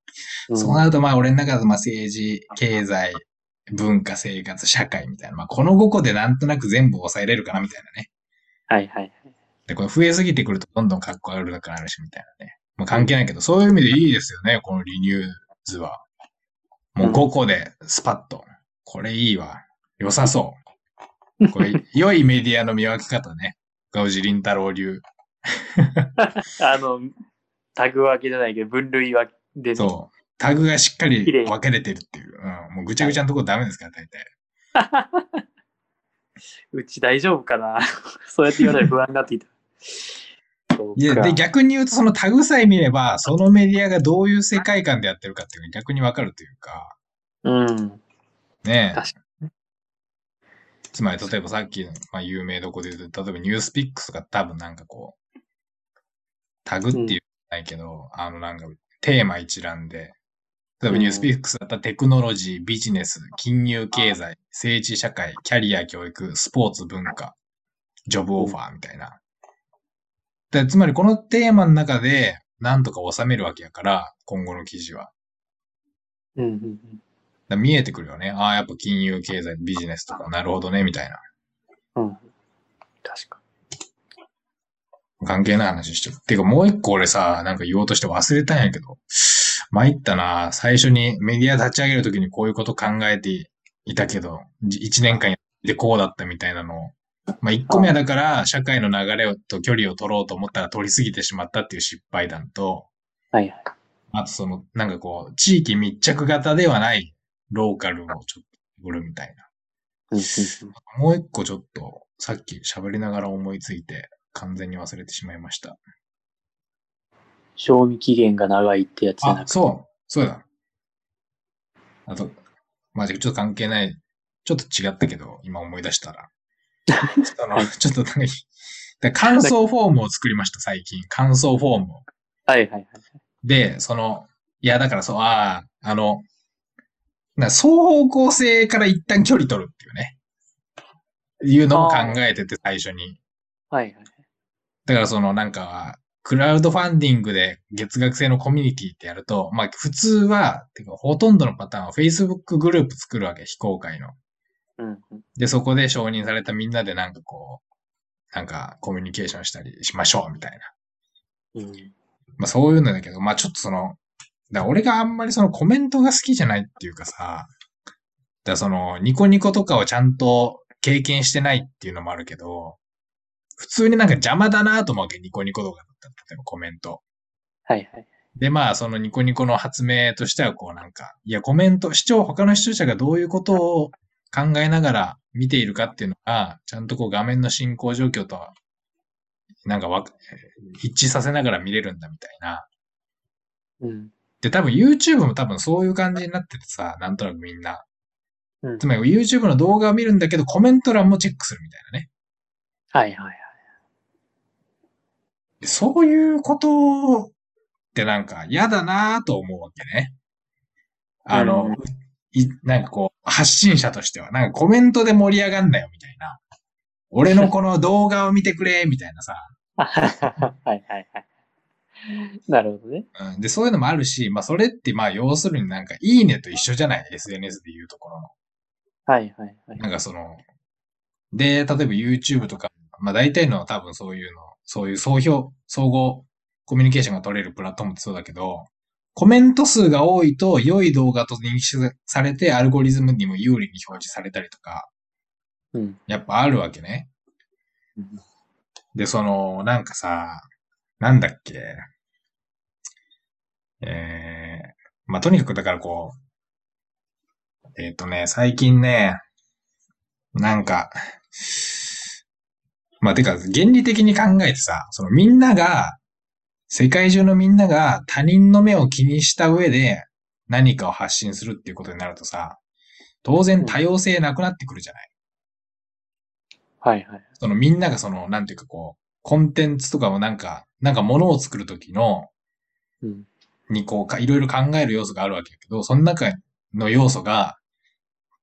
うん、そうなると、まあ俺の中でまあ政治、経済、文化、生活、社会みたいな。まあこのごこでなんとなく全部抑えれるかなみたいなね。はいはい。で、これ増えすぎてくるとどんどん格好悪くなるしみたいなね。まあ関係ないけど、そういう意味でいいですよね、このリニューズは。もうごこでスパッと。これいいわ。良さそう。これ、良いメディアの見分け方ね。岡藤倫太郎流。あの、タグ分けじゃないけど、分類分けで、ね。そう。タグがしっかり分けれてるっていう。うん。もうぐちゃぐちゃのとこダメですから、大体。うち大丈夫かなそうやって言われたら不安になってきた。いや、で、逆に言うと、そのタグさえ見れば、そのメディアがどういう世界観でやってるかっていうのが逆に分かるというか。うん。ねえ。つまり、例えばさっきの、まあ、有名どこで言うと、例えばニュースピックスとか多分なんかこう、タグって言うないけど、うん、あのなんかテーマ一覧で、例えばニュースピックスだったらテクノロジー、ビジネス、金融経済、政治社会、キャリア教育、スポーツ文化、ジョブオファーみたいな。で、つまりこのテーマの中でなんとか収めるわけやから、今後の記事は。うんうんうんだ見えてくるよね。ああ、やっぱ金融、経済、ビジネスとか、なるほどね、みたいな。うん。確かに。関係ない話しちゃう。てか、もう一個俺さ、なんか言おうとして忘れたんやけど、参ったな。最初にメディア立ち上げるときにこういうこと考えていたけど、一年間やってこうだったみたいなのを。まあ、一個目はだから、社会の流れと距離を取ろうと思ったら取り過ぎてしまったっていう失敗談と、はいはい。あとその、なんかこう、地域密着型ではない、ローカルをちょっと売るみたいな。もう一個ちょっとさっき喋りながら思いついて完全に忘れてしまいました。賞味期限が長いってやつじゃなくて。あ、そう、そうだ。あと、まあ、ちょっと関係ない、ちょっと違ったけど、今思い出したら。あのちょっとなんか、感想フォームを作りました、最近。感想フォームを。はいはいはい。で、その、いや、だからそう、ああ、あの、な双方向性から一旦距離取るっていうね。いうのを考えてて、最初に。はいはい。だからその、なんか、クラウドファンディングで月額制のコミュニティってやると、まあ普通は、てかほとんどのパターンは Facebook グループ作るわけ、非公開の。うん、で、そこで承認されたみんなでなんかこう、なんかコミュニケーションしたりしましょうみたいな。うん、まあそういうのだけど、まあちょっとその、だ俺があんまりそのコメントが好きじゃないっていうかさ、だそのニコニコとかをちゃんと経験してないっていうのもあるけど、普通になんか邪魔だなと思うわけ、ニコニコ動画だったら、例えばコメント。はいはい。で、まあ、そのニコニコの発明としては、こうなんか、いや、コメント、視聴、他の視聴者がどういうことを考えながら見ているかっていうのが、ちゃんとこう画面の進行状況とは、なんかわ、一致させながら見れるんだみたいな。うん。で、多分 YouTube も多分そういう感じになっててさ、なんとなくみんな。うん。つまり YouTube の動画を見るんだけど、コメント欄もチェックするみたいなね。はいはいはい。そういうことってなんか嫌だなぁと思うわけね。あの、うん、い、なんかこう、発信者としては、なんかコメントで盛り上がんなよみたいな。俺のこの動画を見てくれみたいなさ。はいはいはい。なるほどね、うん。で、そういうのもあるし、まあそれってまあ要するになんかいいねと一緒じゃない エスエヌエス で言うところの。はいはいはい。なんかその、で、例えば YouTube とか、まあ大体の多分そういうの、そういう総評、総合コミュニケーションが取れるプラットフォームってそうだけど、コメント数が多いと良い動画と認識されてアルゴリズムにも有利に表示されたりとか、うん、やっぱあるわけね、うん。で、その、なんかさ、なんだっけ、えー、まあ、とにかくだからこう、えっとね、最近ね、なんか、まあ、てか、原理的に考えてさ、そのみんなが、世界中のみんなが他人の目を気にした上で何かを発信するっていうことになるとさ、当然多様性なくなってくるじゃない。うん、はいはい。そのみんながその、なんていうかこう、コンテンツとかもなんか、なんか物を作るときの、うん、にこう、いろいろ考える要素があるわけだけど、その中の要素が、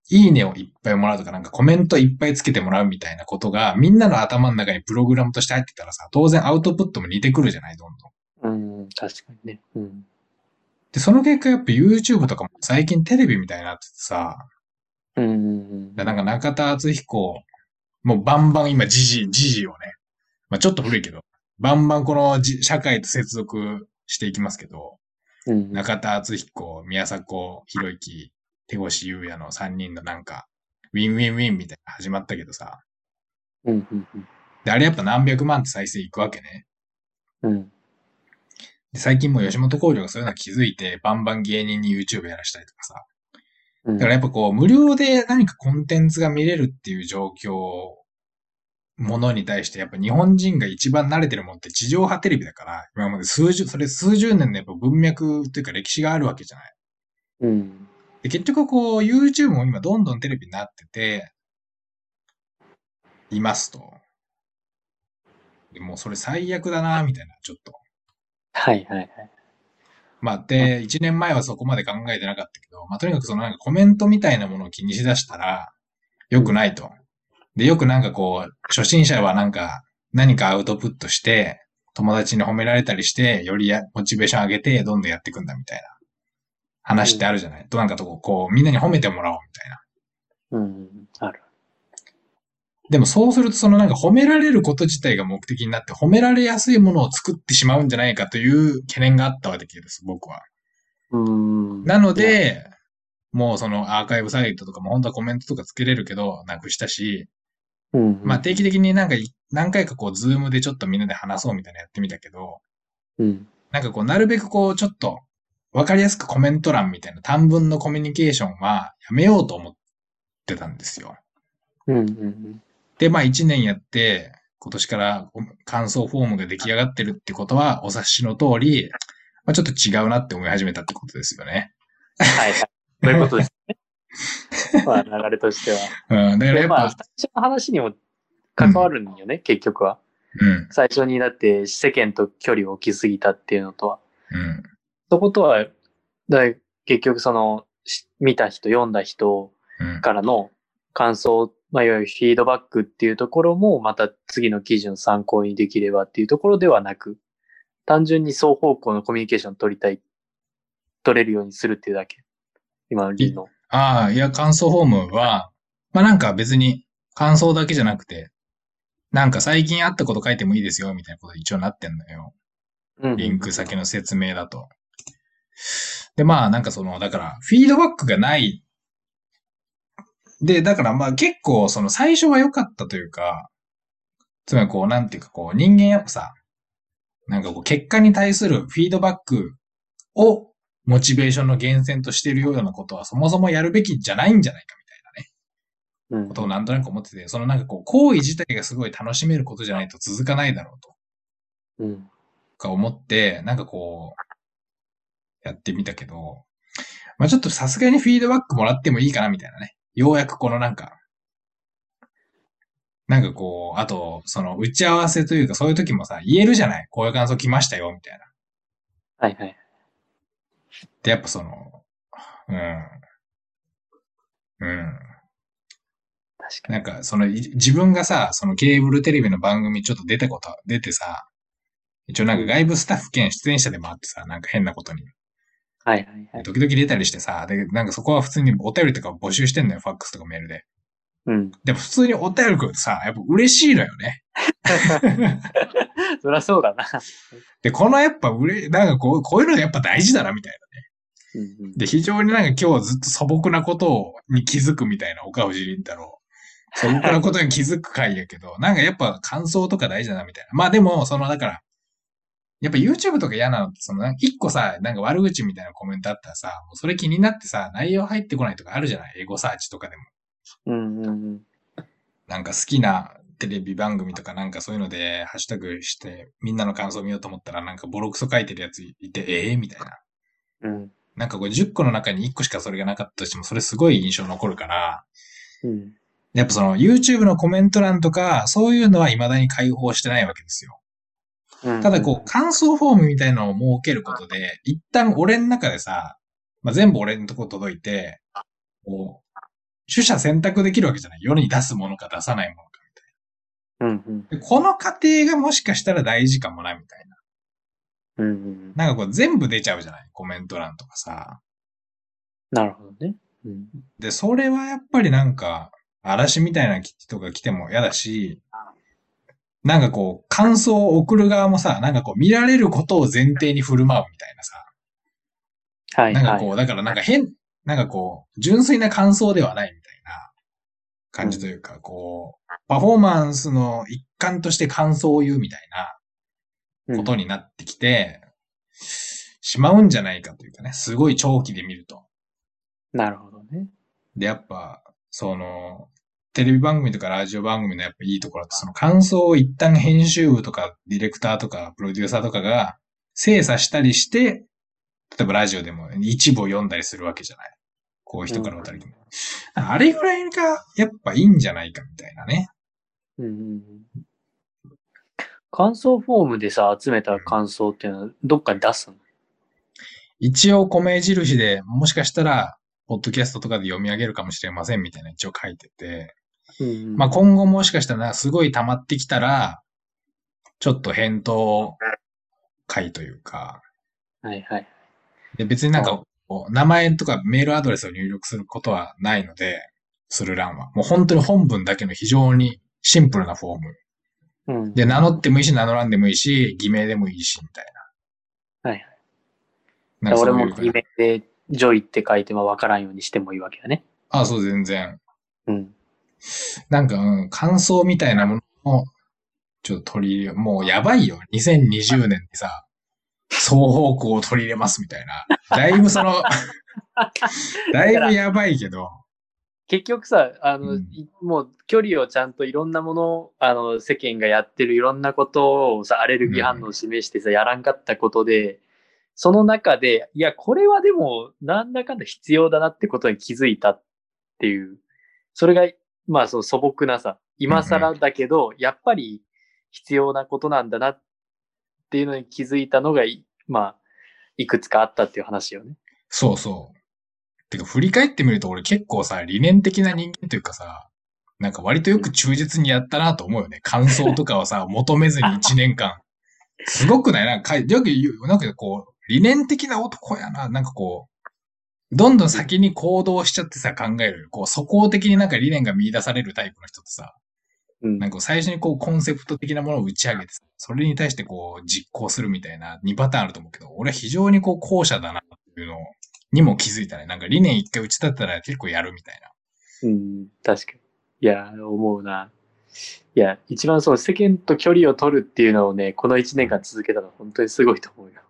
いいねをいっぱいもらうとか、なんかコメントいっぱいつけてもらうみたいなことが、みんなの頭の中にプログラムとして入ってたらさ、当然アウトプットも似てくるじゃない、どんどん。うん、確かにね。うん。で、その結果やっぱ YouTube とかも最近テレビみたいになっててさ、うん。で、なんか中田敦彦、もうバンバン今、じじ、じじをね、まあちょっと古いけど、バンバンこの社会と接続していきますけど、うん、中田敦彦、宮迫博之、手越優也のさんにんのなんか、ウィンウィンウィンみたいな始まったけどさ。うんうんうん。で、あれやっぱ何百万って再生いくわけね。うん。で、最近もう吉本興業がそういうの気づいて、バンバン芸人に YouTube やらしたりとかさ。だからやっぱこう、無料で何かコンテンツが見れるっていう状況、ものに対してやっぱ日本人が一番慣れてるもんって地上波テレビだから、今まで数十、それ数十年のやっぱ文脈というか歴史があるわけじゃない。うん。で結局こう YouTube も今どんどんテレビになってていますと。でもうそれ最悪だなみたいなちょっと。はいはいはい。まあでいちねんまえはそこまで考えてなかったけど、まあとにかくそのなんかコメントみたいなものを気にしだしたら良くないと。でよくなんかこう初心者はなんか何かアウトプットして友達に褒められたりしてよりやモチベーション上げてどんどんやっていくんだみたいな。話ってあるじゃない、うん、となんかとこう、こう、みんなに褒めてもらおうみたいな。うん、ある。でもそうすると、そのなんか褒められること自体が目的になって、褒められやすいものを作ってしまうんじゃないかという懸念があったわけです、僕は。うーんなので、もうそのアーカイブサイトとかも本当はコメントとかつけれるけど、なくしたし、うん、まあ定期的になんか何回かこう、ズームでちょっとみんなで話そうみたいなやってみたけど、うん、なんかこう、なるべくこう、ちょっと、わかりやすくコメント欄みたいな短文のコミュニケーションはやめようと思ってたんですよ。うんうんうん、で、まあいちねんやって、今年から感想フォームが出来上がってるってことは、お察しの通り、まあ、ちょっと違うなって思い始めたってことですよね。はい、はい。そういうことですね。まあ流れとしては。うん、だからやっぱ。まあ、最初の話にも関わるんよね、うん、結局は。うん、最初にだって世間と距離を置きすぎたっていうのとは。うん、そことは、だ結局その、見た人、読んだ人からの感想、うん、まあ、いわゆるフィードバックっていうところも、また次の記事の参考にできればっていうところではなく、単純に双方向のコミュニケーション取りたい、取れるようにするっていうだけ。今のリーの。ああ、いや、感想フォームは、まあなんか別に感想だけじゃなくて、なんか最近あったこと書いてもいいですよ、みたいなこと一応なってんのよ。うん、リンク先の説明だと。で、まあなんかその、だから、フィードバックがない。で、だからまあ結構その最初は良かったというか、つまりこう、なんていうかこう、人間やっぱさ、なんかこう結果に対するフィードバックをモチベーションの源泉としているようなことはそもそもやるべきじゃないんじゃないかみたいなね、うん、ことをなんとなく思ってて、そのなんかこう行為自体がすごい楽しめることじゃないと続かないだろうと、うん、か思ってなんかこうやってみたけど、まあちょっとさすがにフィードバックもらってもいいかなみたいなね、ようやくこのなんかなんかこう、あと、その、打ち合わせというか、そういう時もさ、言えるじゃない、こういう感想来ましたよ、みたいな。はいはい。で、やっぱその、うん。うん。確かに。なんか、その、自分がさ、そのケーブルテレビの番組ちょっと出たこと、出てさ、一応なんか外部スタッフ兼出演者でもあってさ、なんか変なことに。はいはいはい。時々出たりしてさ、で、なんかそこは普通にお便りとか募集してんのよ、ファックスとかメールで。うん、でも普通にお便りくるとさ、やっぱ嬉しいのよね。そりゃそうだな。で、このやっぱうれ、なんかこう、こういうのやっぱ大事だなみたいなね。うんうん、で、非常になんか今日ずっと素朴なことをに気づくみたいな、岡藤凛太郎。素朴なことに気づく回やけど、なんかやっぱ感想とか大事だなみたいな。まあでも、そのだから、やっぱ YouTube とか嫌なのって、そのなんか一個さ、なんか悪口みたいなコメントあったらさ、もうそれ気になってさ、内容入ってこないとかあるじゃない、エゴサーチとかでも。うんうんうん、なんか好きなテレビ番組とかなんかそういうのでハッシュタグしてみんなの感想見ようと思ったらなんかボロクソ書いてるやついて、ええー、みたいな、うん、なんかこれじゅっこの中にいっこしかそれがなかったとしてもそれすごい印象残るから、うん、やっぱその YouTube のコメント欄とかそういうのは未だに開放してないわけですよ、うんうん、ただこう感想フォームみたいなのを設けることで一旦俺の中でさ、まあ、全部俺のとこ届いてこう取捨選択できるわけじゃない。世に出すものか出さないものかみたいな。うんうん、でこの過程がもしかしたら大事かもな、みたいな。うんうん、なんかこう全部出ちゃうじゃないコメント欄とかさ。なるほどね。うん、で、それはやっぱりなんか、嵐みたいな人が来ても嫌だし、なんかこう、感想を送る側もさ、なんかこう、見られることを前提に振る舞うみたいなさ。はい。なんかこう、はい、だからなんか変、なんかこう、純粋な感想ではないみたいな感じというか、こう、パフォーマンスの一環として感想を言うみたいなことになってきてしまうんじゃないかというかね、すごい長期で見ると。なるほどね。で、やっぱ、その、テレビ番組とかラジオ番組のやっぱいいところって、その感想を一旦編集部とかディレクターとかプロデューサーとかが精査したりして、例えばラジオでも一部を読んだりするわけじゃない。こう人から渡りきも、うん、あれぐらいがやっぱいいんじゃないかみたいなね。うん。感想フォームでさ、集めた感想っていうのはどっかに出すの？一応米印でもしかしたらポッドキャストとかで読み上げるかもしれませんみたいな一応書いてて、うん、まあ今後もしかしたらすごい溜まってきたらちょっと返答会というか。はいはい。で別になんか名前とかメールアドレスを入力することはないので、する欄はもう本当に本文だけの非常にシンプルなフォーム、うん、で名乗ってもいいし名乗らんでもいいし偽名でもいいしみたいな。はいはい。俺も偽名でジョイって書いても分からんようにしてもいいわけだね。ああそう全然。うん。なんか、うん、感想みたいなものをちょっと取り入れ、もうやばいよにせんにじゅうねんってさ。双方向を取り入れますみたいな。だいぶその、だいぶやばいけど。結局さ、あの、うん、もう距離をちゃんといろんなもの、あの、世間がやってるいろんなことをさ、アレルギー反応を示してさ、うん、やらんかったことで、その中で、いや、これはでも、なんだかんだ必要だなってことに気づいたっていう。それが、まあ、その素朴なさ、今更だけど、うんうん、やっぱり必要なことなんだなっていうのに気づいたのが、まあ、いくつかあったっていう話よね。そうそう。てか、振り返ってみると、俺結構さ、理念的な人間というかさ、なんか割とよく忠実にやったなと思うよね。感想とかはさ、求めずにいちねんかん。すごくない？なんか、よく言う、なんかこう、理念的な男やな。なんかこう、どんどん先に行動しちゃってさ、考える。こう、素行的になんか理念が見出されるタイプの人ってさ、うん、なんか最初にこうコンセプト的なものを打ち上げて、それに対してこう実行するみたいなにパターンあると思うけど、俺は非常にこう後者だなっていうのにも気づいたね。なんか理念一回打ち立てたら結構やるみたいな。うん、確かに。いや、思うな。いや、一番そう、世間と距離を取るっていうのをね、このいちねんかん続けたのは本当にすごいと思うよ。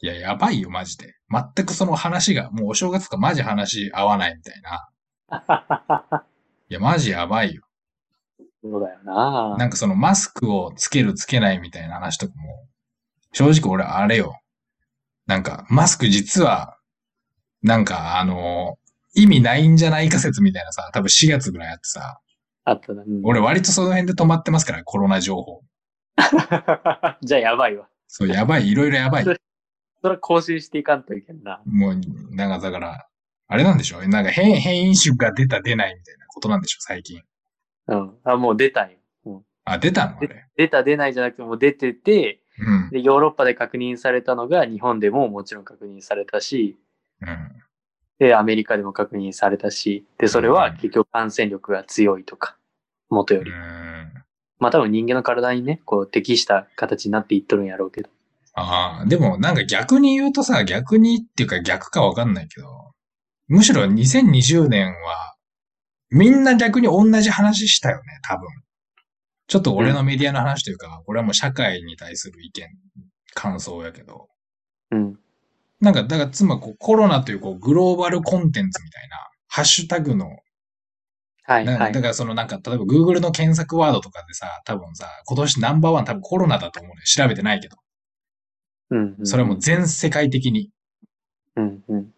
いや、やばいよ、マジで。全くその話が、もうお正月かマジ話合わないみたいな。いや、マジやばいよ。そうだよな。なんかそのマスクをつけるつけないみたいな話とかも、正直俺あれよ。なんかマスク実は、なんかあの、意味ないんじゃないか説みたいなさ、多分しがつぐらいあってさ。あったな。俺割とその辺で止まってますから、コロナ情報。じゃあやばいわ。そう、やばい。いろいろやばい。それ、それ更新していかんといけんな。もう、なんかだから、あれなんでしょう。なんか変、変異種が出た出ないみたいなことなんでしょう、最近。うん。あ、もう出たんよ。うん、あ、出たのあれ。出た、出ないじゃなくて、もう出てて、うん、で、ヨーロッパで確認されたのが、日本でももちろん確認されたし、うん、で、アメリカでも確認されたし、で、それは結局感染力が強いとか、元より。うん、まあ多分人間の体にね、こう適した形になっていっとるんやろうけど。ああ、でもなんか逆に言うとさ、逆にっていうか逆かわかんないけど、むしろにせんにじゅうねんは、みんな逆に同じ話したよね、多分。ちょっと俺のメディアの話というか、これはもう社会に対する意見、感想やけど。うん。なんか、だから、つまりこうコロナというこうグローバルコンテンツみたいな、ハッシュタグの、はい、はい。だからそのなんか、例えば Google の検索ワードとかでさ、多分さ、今年ナンバーワン多分コロナだと思うね。調べてないけど。うん、うん。それはもう全世界的に。うんうん。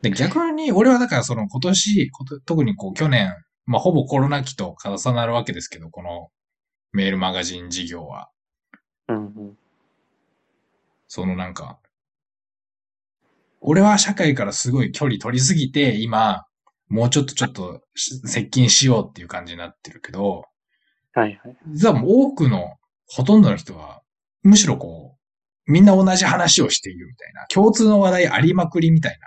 で逆に、俺はだからその今年、特にこう去年、まあほぼコロナ期と重なるわけですけど、このメールマガジン事業は。うんうん、そのなんか、俺は社会からすごい距離取りすぎて、今、もうちょっとちょっと接近しようっていう感じになってるけど、はいはい。実はもう多くの、ほとんどの人は、むしろこう、みんな同じ話をしているみたいな、共通の話題ありまくりみたい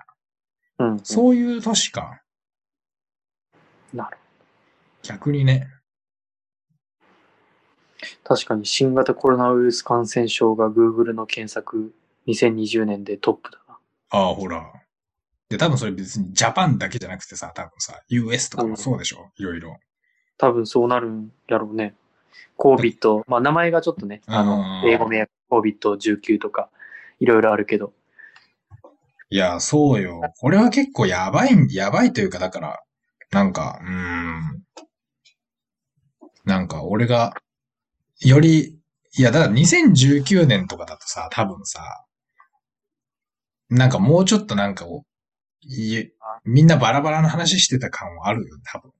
な。うんうん、そういう年か。なるほど。逆にね。確かに新型コロナウイルス感染症が Google の検索にせんにじゅうねんでトップだな。ああ、ほら。で、多分それ別にジャパンだけじゃなくてさ、多分さ、ユーエス とかもそうでしょ、いろいろ。多分そうなるんやろうね。COVID、まあ名前がちょっとね、あの、英語名 コービッドじゅうきゅう とか、いろいろあるけど。いや、そうよ。これは結構やばい、やばいというか、だから、なんか、うーん。なんか、俺が、より、いや、だからにせんじゅうきゅうねんとかだとさ、多分さ、なんかもうちょっとなんかを、みんなバラバラの話してた感はあるよ、多分。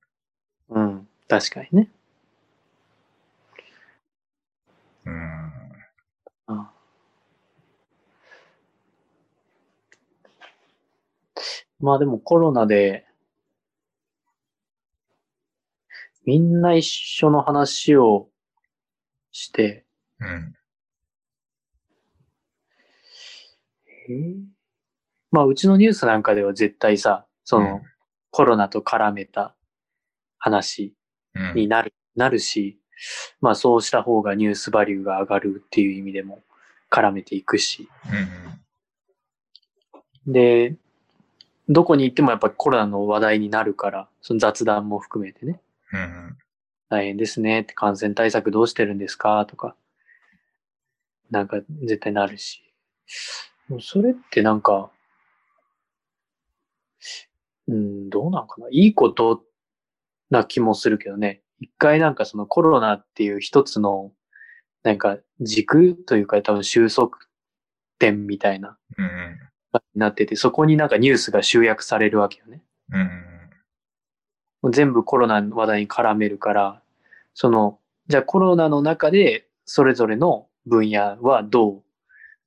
うん、確かにね。うーん。ああまあでもコロナでみんな一緒の話をして、うん、えー、まあうちのニュースなんかでは絶対さその、うん、コロナと絡めた話になる、うん、なるし、まあそうした方がニュースバリューが上がるっていう意味でも絡めていくし、うん、でどこに行ってもやっぱりコロナの話題になるから、その雑談も含めてね。うんうん、大変ですねって感染対策どうしてるんですかとか。なんか絶対なるし、それってなんか、うん、どうなんかな、いいことな気もするけどね。一回なんかそのコロナっていう一つのなんか軸というか多分収束点みたいな、うんうん、なってて、そこになんかニュースが集約されるわけよね。うんうん、もう全部コロナの話題に絡めるから、そのじゃあコロナの中でそれぞれの分野はどう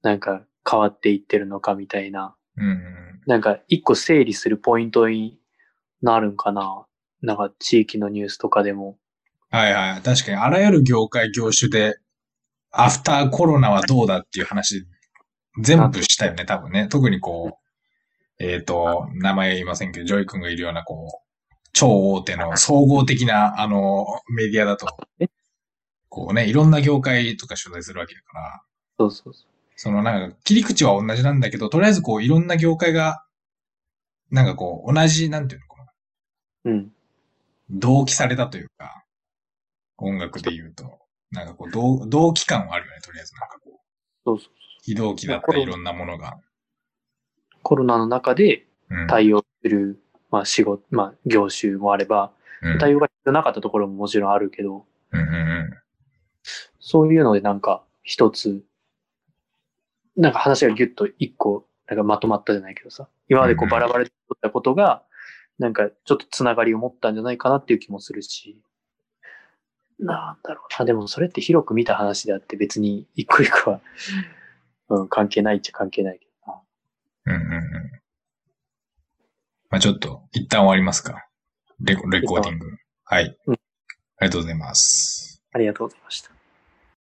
なんか変わっていってるのかみたいな、うんうん、なんか一個整理するポイントになるんかな。なんか地域のニュースとかでも。はいはい。確かにあらゆる業界業種で、アフターコロナはどうだっていう話、全部したよね、多分ね。特にこう、えっと、名前言いませんけど、ジョイ君がいるようなこう、超大手の総合的なあの、メディアだと、こうね、いろんな業界とか取材するわけだから。そうそうそう。そのなんか切り口は同じなんだけど、とりあえずこう、いろんな業界が、なんかこう、同じ、なんていうのかな。うん。同期されたというか、音楽で言うと、なんかこう、同、同期感はあるよね、とりあえずなんかこう。そうそう。非同期だったいろんなものが。コロナの中で対応する、うん、まあ仕事、まあ業種もあれば、うん、対応が必要なかったところももちろんあるけど、うんうんうん、そういうのでなんか一つ、なんか話がギュッと一個、なんかまとまったじゃないけどさ、今までこうバラバラで撮ったことが、なんかちょっとつながりを持ったんじゃないかなっていう気もするし、なんだろうな、でもそれって広く見た話であって別に一個一個は、うん、関係ないっちゃ関係ないけどな。うんうんうん。まあちょっと一旦終わりますか。レコ、レコーディング。はい、うん。ありがとうございます。ありがとうございました。